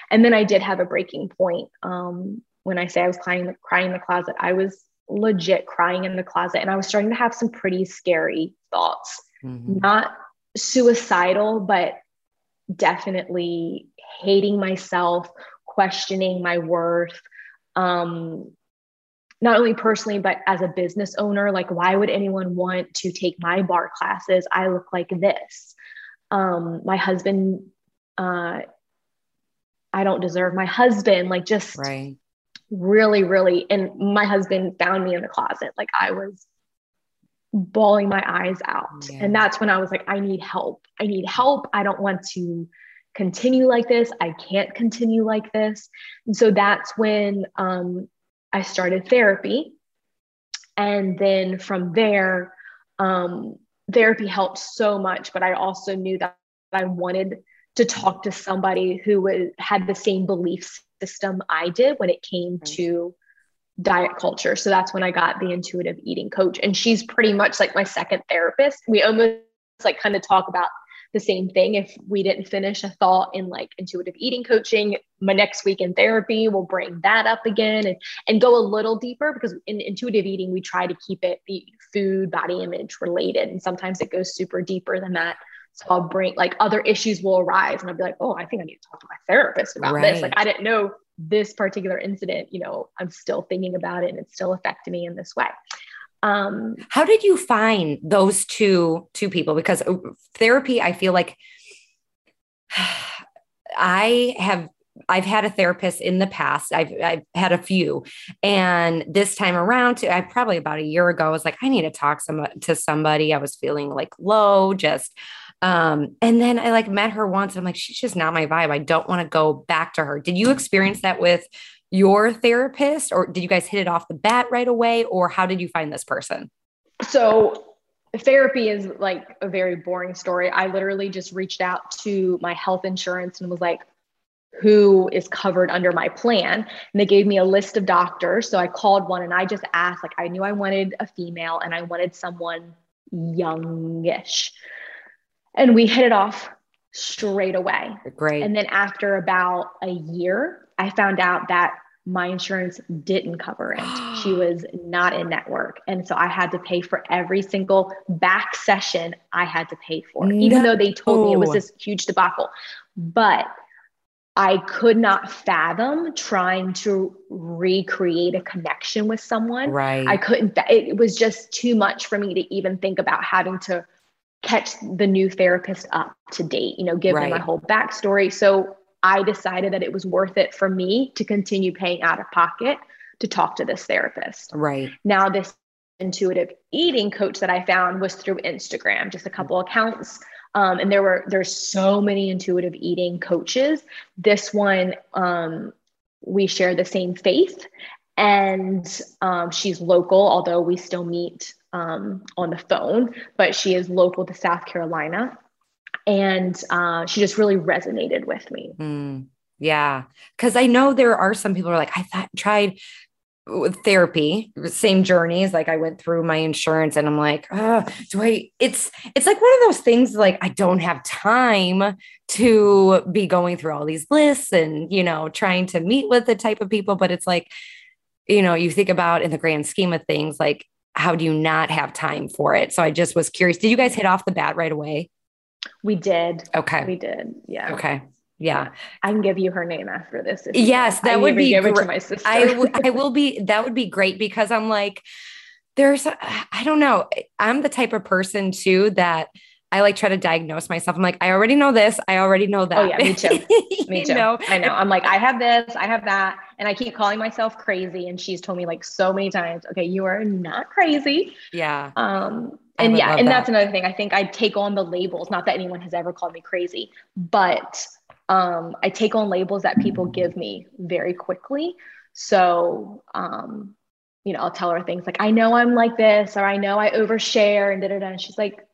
And then I did have a breaking point. Um, when I say I was crying, crying in the closet, I was legit crying in the closet, and I was starting to have some pretty scary thoughts, mm-hmm. not suicidal, but definitely hating myself, questioning my worth. Um, Not only personally, but as a business owner, like, why would anyone want to take my bar classes? I look like this. Um, my husband, uh, I don't deserve my husband, like just right. really, really. And my husband found me in the closet. Like I was bawling my eyes out. Yeah. And that's when I was like, I need help. I need help. I don't want to continue like this. I can't continue like this. And so that's when, um, I started therapy. And then from there, um, therapy helped so much, but I also knew that I wanted to talk to somebody who was, had the same belief system I did when it came to diet culture. So that's when I got the intuitive eating coach. And she's pretty much like my second therapist. We almost like kind of talk about the same thing. If we didn't finish a thought in like intuitive eating coaching, my next week in therapy, we'll bring that up again and, and go a little deeper, because in intuitive eating, we try to keep it the food, body image related. And sometimes it goes super deeper than that. So I'll bring like other issues will arise and I'll be like, oh, I think I need to talk to my therapist about right. this. Like, I didn't know this particular incident, you know, I'm still thinking about it and it's still affecting me in this way. Um, how did you find those two, two people? Because therapy, I feel like I have, I've had a therapist in the past. I've, I've had a few, and this time around too, I probably about a year ago, I was like, I need to talk some, to somebody. I was feeling like low, just, um, and then I like met her once. I'm like, she's just not my vibe. I don't want to go back to her. Did you experience that with your therapist, or did you guys hit it off the bat right away? Or how did you find this person? So therapy is like a very boring story. I literally just reached out to my health insurance and was like, who is covered under my plan? And they gave me a list of doctors. So I called one and I just asked, like, I knew I wanted a female and I wanted someone youngish. And we hit it off straight away. Great. And then after about a year, I found out that my insurance didn't cover it. She was not in network. And so I had to pay for every single back session I had to pay for, no. even though they told me it was this huge debacle. But I could not fathom trying to recreate a connection with someone. Right. I couldn't, it was just too much for me to even think about having to catch the new therapist up to date, you know, give right. them my whole backstory. So I decided that it was worth it for me to continue paying out of pocket to talk to this therapist. Right. Now, this intuitive eating coach that I found was through Instagram, just a couple accounts. Um, and there were, there's so many intuitive eating coaches. This one, um, we share the same faith, and, um, she's local, although we still meet, um, on the phone, but she is local to South Carolina. And uh, she just really resonated with me. Mm, yeah. Because I know there are some people who are like, I th- tried therapy, same journeys. Like I went through my insurance and I'm like, oh, do I, it's, it's like one of those things, like I don't have time to be going through all these lists and, you know, trying to meet with the type of people. But it's like, you know, you think about in the grand scheme of things, like how do you not have time for it? So I just was curious, did you guys hit off the bat right away? We did. Okay. We did. Yeah. Okay. Yeah. I can give you her name after this. Yes, that would be great. I, w- I will be, that would be great, because I'm like, there's, I don't know. I'm the type of person too, that I like try to diagnose myself. I'm like, I already know this. I already know that. Oh yeah, me too. Me too. know? I know. I'm like, I have this, I have that. And I keep calling myself crazy. And she's told me like so many times, okay, you are not crazy. Yeah. Um, And yeah, and that. that's another thing. I think I take on the labels, not that anyone has ever called me crazy, but um, I take on labels that people give me very quickly. So, um, you know, I'll tell her things like, I know I'm like this, or I know I overshare and da da da. And she's like,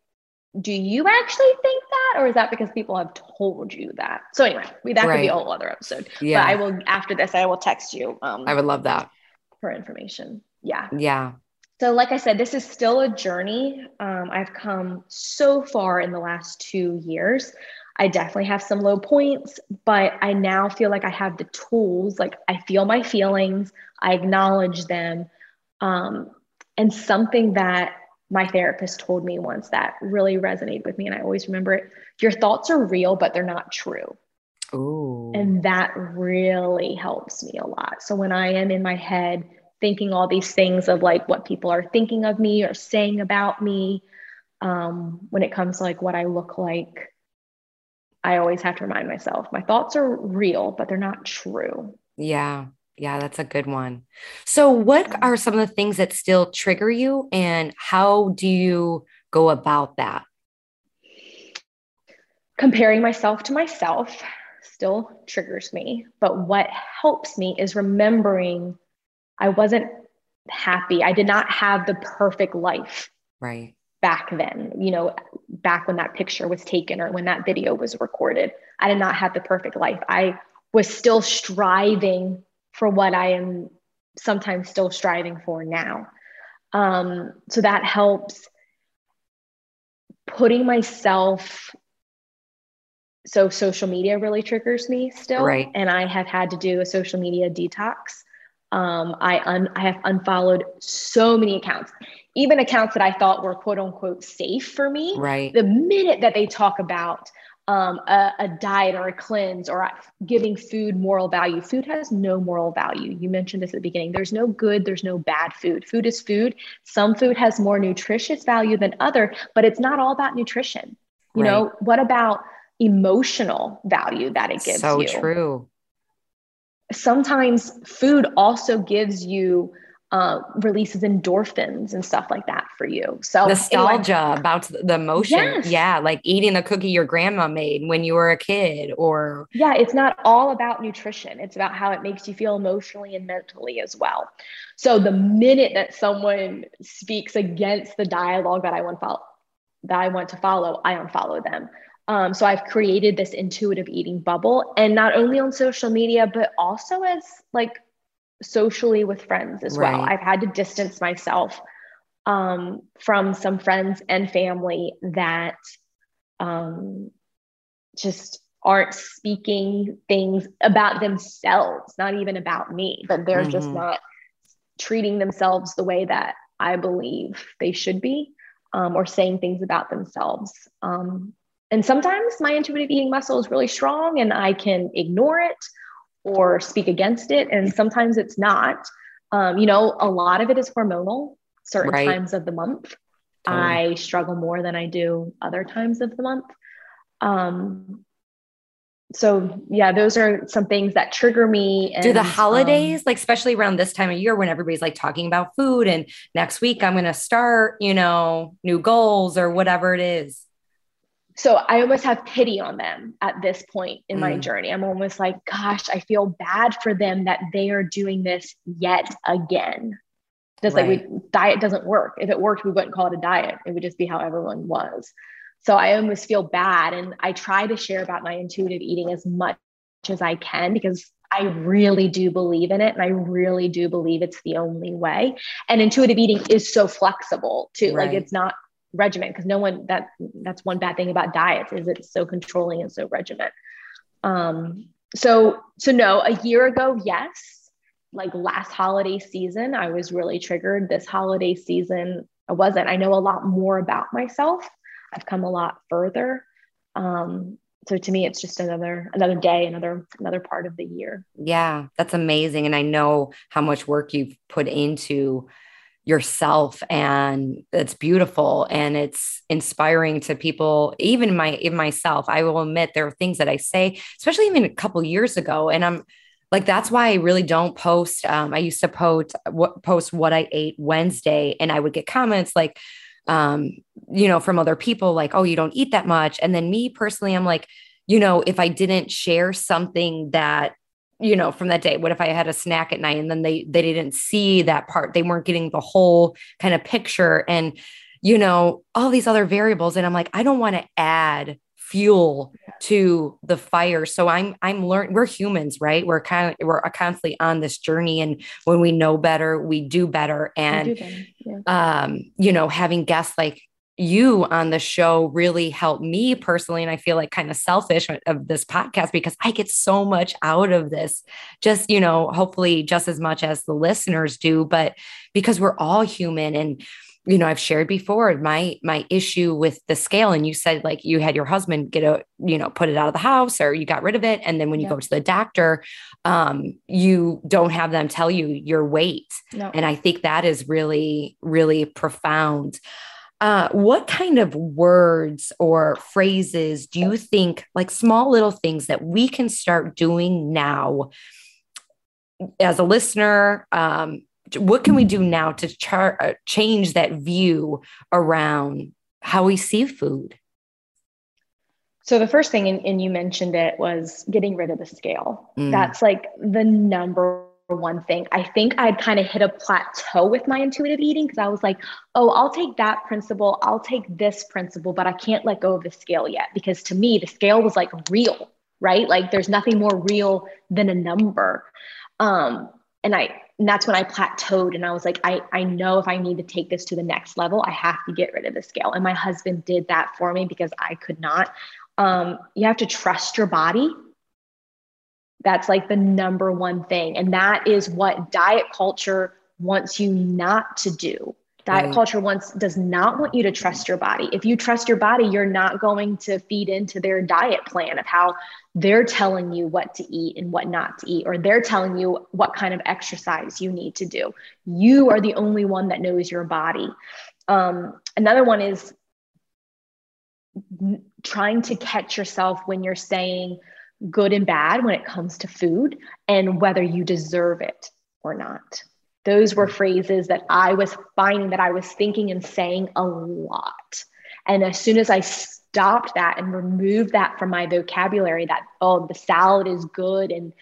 do you actually think that? Or is that because people have told you that? So anyway, we, that right. could be a whole other episode. Yeah. But I will, after this, I will text you. Um, I would love that. For information. Yeah. Yeah. So like I said, this is still a journey. Um, I've come so far in the last two years. I definitely have some low points, but I now feel like I have the tools. Like I feel my feelings, I acknowledge them. Um, and something that my therapist told me once that really resonated with me, and I always remember it, your thoughts are real, but they're not true. Ooh. And that really helps me a lot. So when I am in my head, thinking all these things of like what people are thinking of me or saying about me, um, when it comes to like what I look like, I always have to remind myself, my thoughts are real, but they're not true. Yeah. Yeah. That's a good one. So what are some of the things that still trigger you, and how do you go about that? Comparing myself to myself still triggers me, but what helps me is remembering I wasn't happy. I did not have the perfect life right back then, you know, back when that picture was taken or when that video was recorded. I did not have the perfect life. I was still striving for what I am sometimes still striving for now. Um, so that helps. Putting myself, so social media really triggers me still. Right. And I have had to do a social media detox. Um, I, un- I have unfollowed so many accounts, even accounts that I thought were quote unquote safe for me. Right. The minute that they talk about, um, a, a diet or a cleanse or giving food moral value, food has no moral value. You mentioned this at the beginning. There's no good, there's no bad food. Food is food. Some food has more nutritious value than other, but it's not all about nutrition. You right. know, what about emotional value that it gives so you? So true. Sometimes food also gives you, uh, releases endorphins and stuff like that for you. So nostalgia anyway. About the emotion. Yes. Yeah. Like eating the cookie your grandma made when you were a kid, or. Yeah. It's not all about nutrition. It's about how it makes you feel emotionally and mentally as well. So the minute that someone speaks against the dialogue that I want follow, that I want to follow, I unfollow them. Um, so I've created this intuitive eating bubble, and not only on social media, but also as like socially with friends as right. well. I've had to distance myself, um, from some friends and family that, um, just aren't speaking things about themselves, not even about me, but they're mm-hmm. just not treating themselves the way that I believe they should be, um, or saying things about themselves. Um, and sometimes my intuitive eating muscle is really strong and I can ignore it or speak against it. And sometimes it's not, um, you know, a lot of it is hormonal. Certain right. times of the month, totally. I struggle more than I do other times of the month. Um, So yeah, those are some things that trigger me. And, do the holidays, um, like especially around this time of year when everybody's like talking about food and next week I'm going to start, you know, new goals or whatever it is. So I almost have pity on them at this point in mm. my journey. I'm almost like, gosh, I feel bad for them that they are doing this yet again. Just right. like we, diet doesn't work. If it worked, we wouldn't call it a diet. It would just be how everyone was. So I almost feel bad. And I try to share about my intuitive eating as much as I can, because I really do believe in it. And I really do believe it's the only way. And intuitive eating is so flexible too. Right. Like it's not regimen, because no one, that that's one bad thing about diets is it's so controlling and so regimen. Um, so, so no, a year ago, yes. Like last holiday season, I was really triggered. This holiday season, I wasn't. I know a lot more about myself. I've come a lot further. Um, so to me, it's just another, another day, another, another part of the year. Yeah. That's amazing. And I know how much work you've put into yourself, and it's beautiful. And it's inspiring to people, even my, in myself, I will admit there are things that I say, especially even a couple years ago. And I'm like, that's why I really don't post. Um, I used to post what, post what I ate Wednesday, and I would get comments like, um, you know, from other people like, oh, you don't eat that much. And then me personally, I'm like, you know, if I didn't share something that, you know, from that day, what if I had a snack at night and then they, they didn't see that part, they weren't getting the whole kind of picture and, you know, all these other variables. And I'm like, I don't want to add fuel to the fire. So I'm, I'm learning, we're humans, right? We're kind of, we're constantly on this journey. And when we know better, we do better. And, do better. Yeah. um, you know, having guests like you on the show really helped me personally. And I feel like kind of selfish of this podcast because I get so much out of this, just, you know, hopefully just as much as the listeners do, but because we're all human. And, you know, I've shared before my, my issue with the scale, and you said like you had your husband get a, you know, put it out of the house or you got rid of it. And then when you yeah. go to the doctor, um, you don't have them tell you your weight. No. And I think that is really, really profound. Uh, what kind of words or phrases do you think, like small little things that we can start doing now as a listener, um, what can we do now to char- uh, change that view around how we see food? So the first thing, and, and you mentioned it, was getting rid of the scale. Mm. That's like the number one thing. I think I'd kind of hit a plateau with my intuitive eating because I was like, oh, I'll take that principle. I'll take this principle, but I can't let go of the scale yet, because to me, the scale was like real, right? Like there's nothing more real than a number. Um, and I, And that's when I plateaued, and I was like, I, I know if I need to take this to the next level, I have to get rid of the scale. And my husband did that for me because I could not. Um, you have to trust your body. That's like the number one thing. And that is what diet culture wants you not to do. Diet right. culture wants, does not want you to trust your body. If you trust your body, you're not going to feed into their diet plan of how they're telling you what to eat and what not to eat, or they're telling you what kind of exercise you need to do. You are the only one that knows your body. Um, another one is trying to catch yourself when you're saying good and bad when it comes to food and whether you deserve it or not. Those were phrases that I was finding that I was thinking and saying a lot. And as soon as I stopped that and removed that from my vocabulary, that, oh, the salad is good and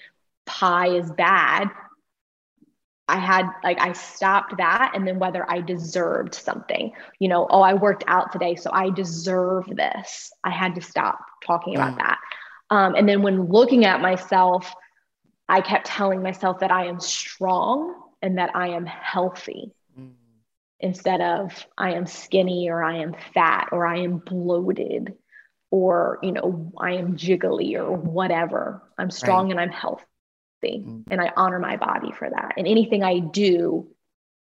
pie is bad, I had, like, I stopped that. And then whether I deserved something, you know, oh, I worked out today, so I deserve this. I had to stop talking about that. Um, and then when looking at myself, I kept telling myself that I am strong and that I am healthy, mm. instead of I am skinny or I am fat or I am bloated or, you know, I am jiggly or whatever. I'm strong, right, and I'm healthy, mm-hmm, and I honor my body for that. And anything I do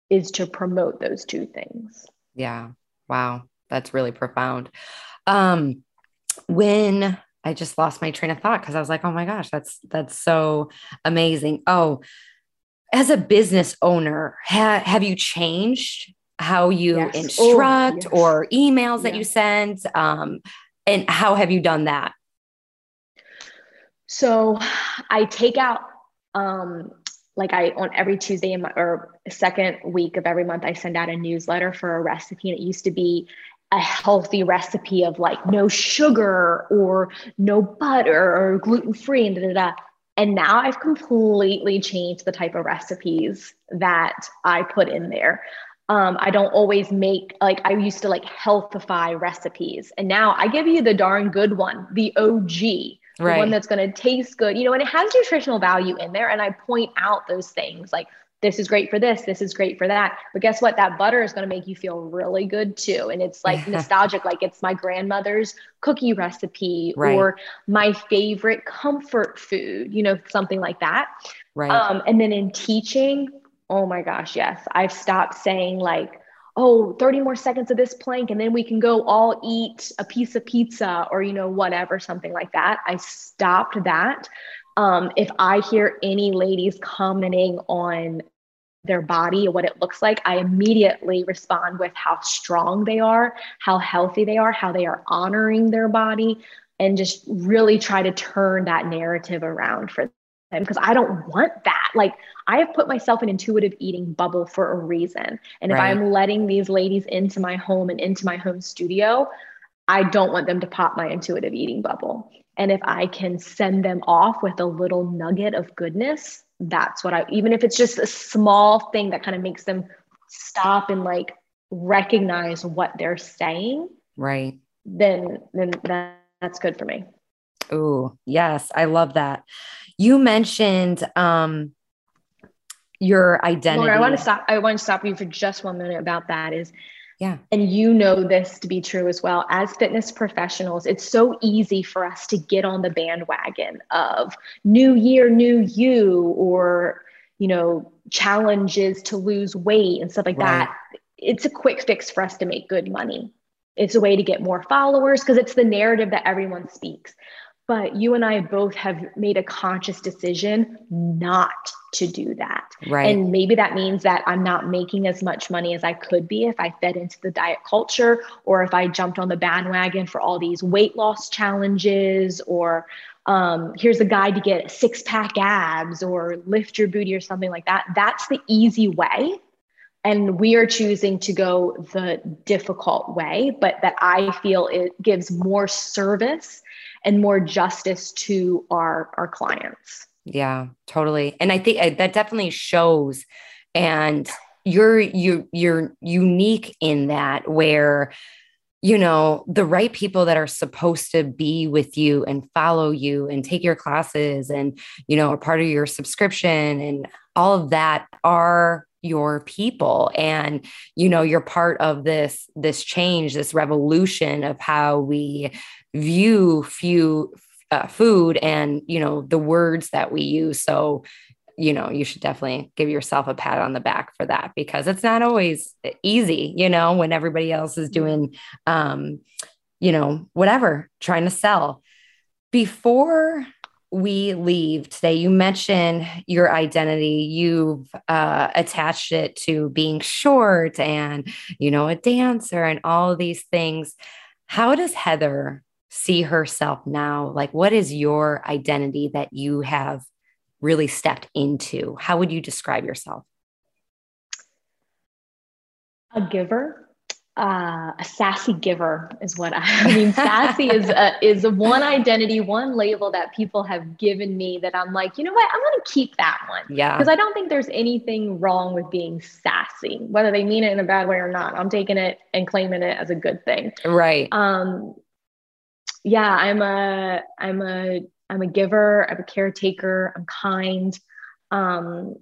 is to promote those two things. Yeah. Wow. That's really profound. Um, when I just lost my train of thought, cause I was like, oh my gosh, that's, that's so amazing. Oh, as a business owner, ha- have you changed how you yes. instruct oh, yes. or emails that yes. you send? Um, and how have you done that? So I take out, um, like I, on every Tuesday in my, or second week of every month, I send out a newsletter for a recipe. And it used to be a healthy recipe of like no sugar or no butter or gluten-free and da, da, da. And now I've completely changed the type of recipes that I put in there. Um, I don't always make, like I used to like healthify recipes. And now I give you the darn good one, the O G. Right. The one that's going to taste good, you know, and it has nutritional value in there. And I point out those things like, this is great for this, this is great for that. But guess what? That butter is going to make you feel really good too. And it's like nostalgic, like it's my grandmother's cookie recipe, right, or my favorite comfort food, you know, something like that. Right. Um, and then in teaching, oh my gosh, yes. I've stopped saying like, oh, thirty more seconds of this plank, and then we can go all eat a piece of pizza or, you know, whatever, something like that. I stopped that. Um, if I hear any ladies commenting on their body or what it looks like, I immediately respond with how strong they are, how healthy they are, how they are honoring their body, and just really try to turn that narrative around for them. Because I don't want that. Like I have put myself in intuitive eating bubble for a reason. And right, if I'm letting these ladies into my home and into my home studio, I don't want them to pop my intuitive eating bubble. And if I can send them off with a little nugget of goodness, that's what I, even if it's just a small thing that kind of makes them stop and like recognize what they're saying. Right. Then, then that, that's good for me. Oh, yes. I love that. You mentioned um, your identity. Laura, I want to stop. I want to stop you for just one minute about that is, yeah. And you know this to be true as well. As fitness professionals, it's so easy for us to get on the bandwagon of new year, new you, or, you know, challenges to lose weight and stuff like right, that. It's a quick fix for us to make good money. It's a way to get more followers because it's the narrative that everyone speaks. But you and I both have made a conscious decision not to do that. Right. And maybe that means that I'm not making as much money as I could be if I fed into the diet culture, or if I jumped on the bandwagon for all these weight loss challenges, or um, here's a guide to get six pack abs or lift your booty or something like that. That's the easy way. And we are choosing to go the difficult way, but that I feel it gives more service and more justice to our, our clients. Yeah, totally. And I think that definitely shows, and you're, you, you're unique in that where, you know, the right people that are supposed to be with you and follow you and take your classes and, you know, are part of your subscription and all of that are your people. And, you know, you're part of this, this change, this revolution of how we view few uh, food and, you know, the words that we use. So, you know, you should definitely give yourself a pat on the back for that, because it's not always easy, you know, when everybody else is doing, um, you know, whatever, trying to sell. Before we leave today, you mentioned your identity. You've uh, attached it to being short and, you know, a dancer and all these things. How does Heather see herself now? Like, what is your identity that you have really stepped into? How would you describe yourself? A giver. Uh, a sassy giver is what I, I mean. Sassy is a, is one identity, one label that people have given me that I'm like, you know what, I'm going to keep that one. Yeah. Because I don't think there's anything wrong with being sassy, whether they mean it in a bad way or not. I'm taking it and claiming it as a good thing. Right. Um. Yeah, I'm a, I'm a, I'm a giver. I'm a caretaker. I'm kind. Um.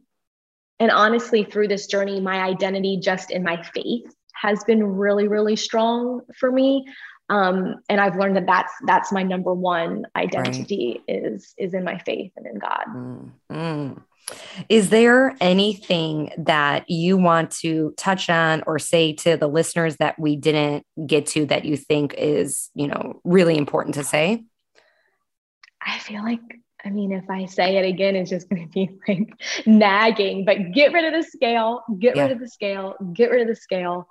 And honestly, through this journey, my identity just in my faith has been really, really strong for me. Um, and I've learned that that's, that's my number one identity, right, is, is in my faith and in God. Mm-hmm. Is there anything that you want to touch on or say to the listeners that we didn't get to that you think is, you know, really important to say? I feel like, I mean, if I say it again, it's just going to be like nagging, but get rid of the scale, get yeah. rid of the scale, get rid of the scale.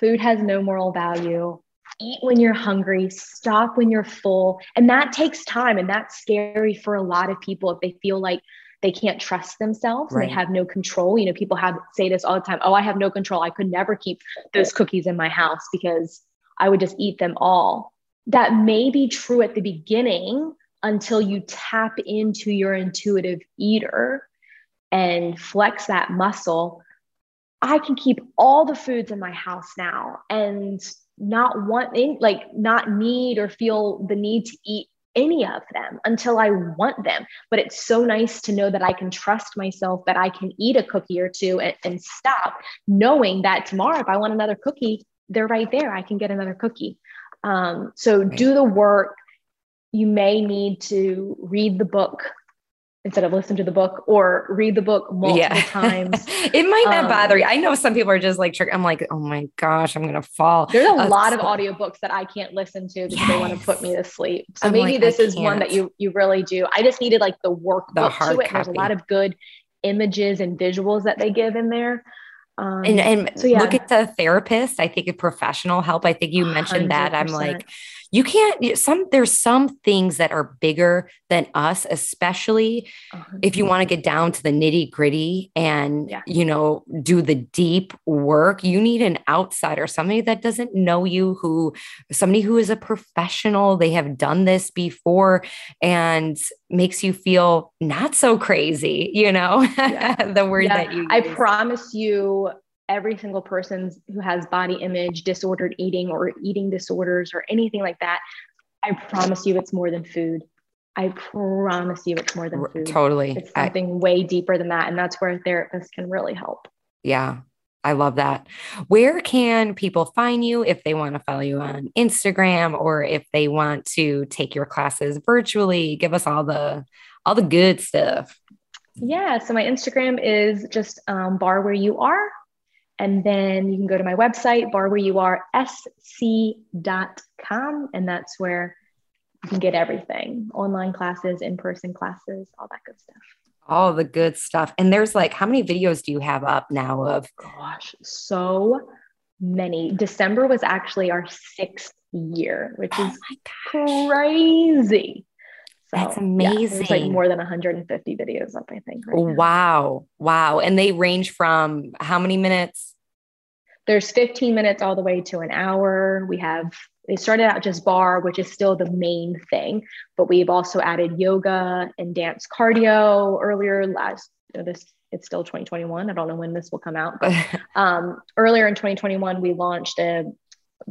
Food has no moral value. Eat when you're hungry, stop when you're full. And that takes time. And that's scary for a lot of people if they feel like they can't trust themselves. Right. And they have no control. You know, people have say this all the time. Oh, I have no control. I could never keep those cookies in my house because I would just eat them all. That may be true at the beginning until you tap into your intuitive eater and flex that muscle. I can keep all the foods in my house now and not want, like not need or feel the need to eat any of them until I want them. But it's so nice to know that I can trust myself, that I can eat a cookie or two and, and stop, knowing that tomorrow, if I want another cookie, they're right there. I can get another cookie. Um, so do the work. You may need to read the book instead of listen to the book, or read the book multiple yeah. times. It might not um, bother you. I know some people are just like, I'm like, oh my gosh, I'm going to fall. There's a uh, lot so- of audiobooks that I can't listen to because yes. they want to put me to sleep. So I'm maybe like, this I is can't. one that you, you really do. I just needed like the workbook to it. There's a lot of good images and visuals that they give in there. Um, and and so, yeah. look at the therapist. I think a professional help. I think you mentioned one hundred percent that. I'm like, you can't, some, there's some things that are bigger than us, especially one hundred percent if you want to get down to the nitty gritty and, yeah. you know, do the deep work. You need an outsider, somebody that doesn't know you, who, somebody who is a professional, they have done this before and makes you feel not so crazy, you know, yeah. the word yeah. that you use. I promise you, every single person who has body image, disordered eating, or eating disorders, or anything like that, I promise you it's more than food. I promise you it's more than food. Totally. It's something I, way deeper than that. And that's where a therapist can really help. Yeah. I love that. Where can people find you if they want to follow you on Instagram, or if they want to take your classes virtually? Give us all the, all the good stuff. Yeah. So my Instagram is just um, Bar Where You Are. And then you can go to my website, bar where you are s c dot com. And that's where you can get everything, online classes, in-person classes, all that good stuff. All the good stuff. And there's like, how many videos do you have up now of? Gosh, so many. December was actually our sixth year, which oh is crazy. So, that's amazing. Yeah, there's like more than one hundred fifty videos up, I think. Right wow. Now. Wow. And they range from how many minutes? There's fifteen minutes all the way to an hour. We have, it started out just bar, which is still the main thing, but we've also added yoga and dance cardio earlier last, you know, this, it's still twenty twenty-one. I don't know when this will come out, but um, earlier in twenty twenty-one, we launched a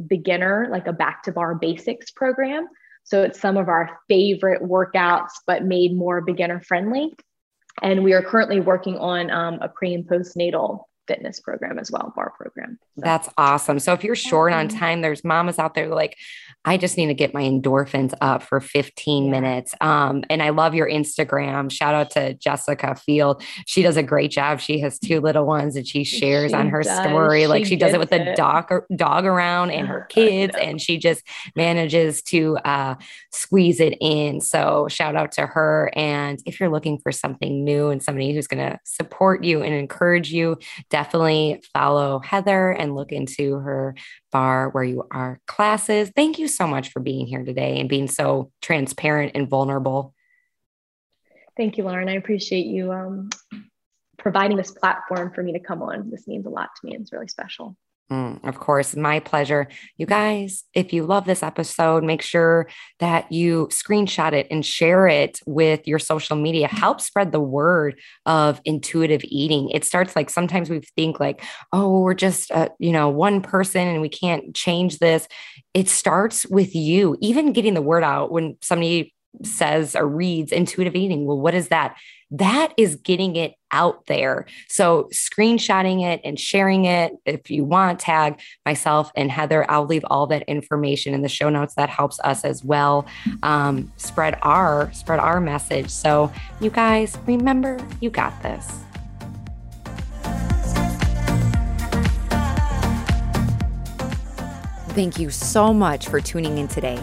beginner, like a back to bar basics program. So it's some of our favorite workouts, but made more beginner friendly. And we are currently working on um, a pre and postnatal fitness program as well, bar program. So. That's awesome. So if you're short on time, there's mamas out there like, I just need to get my endorphins up for fifteen minutes. Um, and I love your Instagram. Shout out to Jessica Field. She does a great job. She has two little ones and she shares she on her does. story. She like she does it with a dog, dog around and her kids, and she just manages to uh, squeeze it in. So shout out to her. And if you're looking for something new and somebody who's going to support you and encourage you, definitely follow Heather and look into her Bar Where You Are classes. Thank you so much for being here today and being so transparent and vulnerable. Thank you, Lauren. I appreciate you um, providing this platform for me to come on. This means a lot to me. It's really special. Mm, of course, my pleasure. You guys, if you love this episode, make sure that you screenshot it and share it with your social media. Help spread the word of intuitive eating. It starts like sometimes we think like, oh, we're just, uh, you know, one person and we can't change this. It starts with you, even getting the word out when somebody says or reads intuitive eating. Well, what is that? That is getting it out there. So screenshotting it and sharing it. If you want, tag myself and Heather. I'll leave all that information in the show notes. That helps us as well. Um, spread our, spread our message. So you guys, remember, you got this. Thank you so much for tuning in today.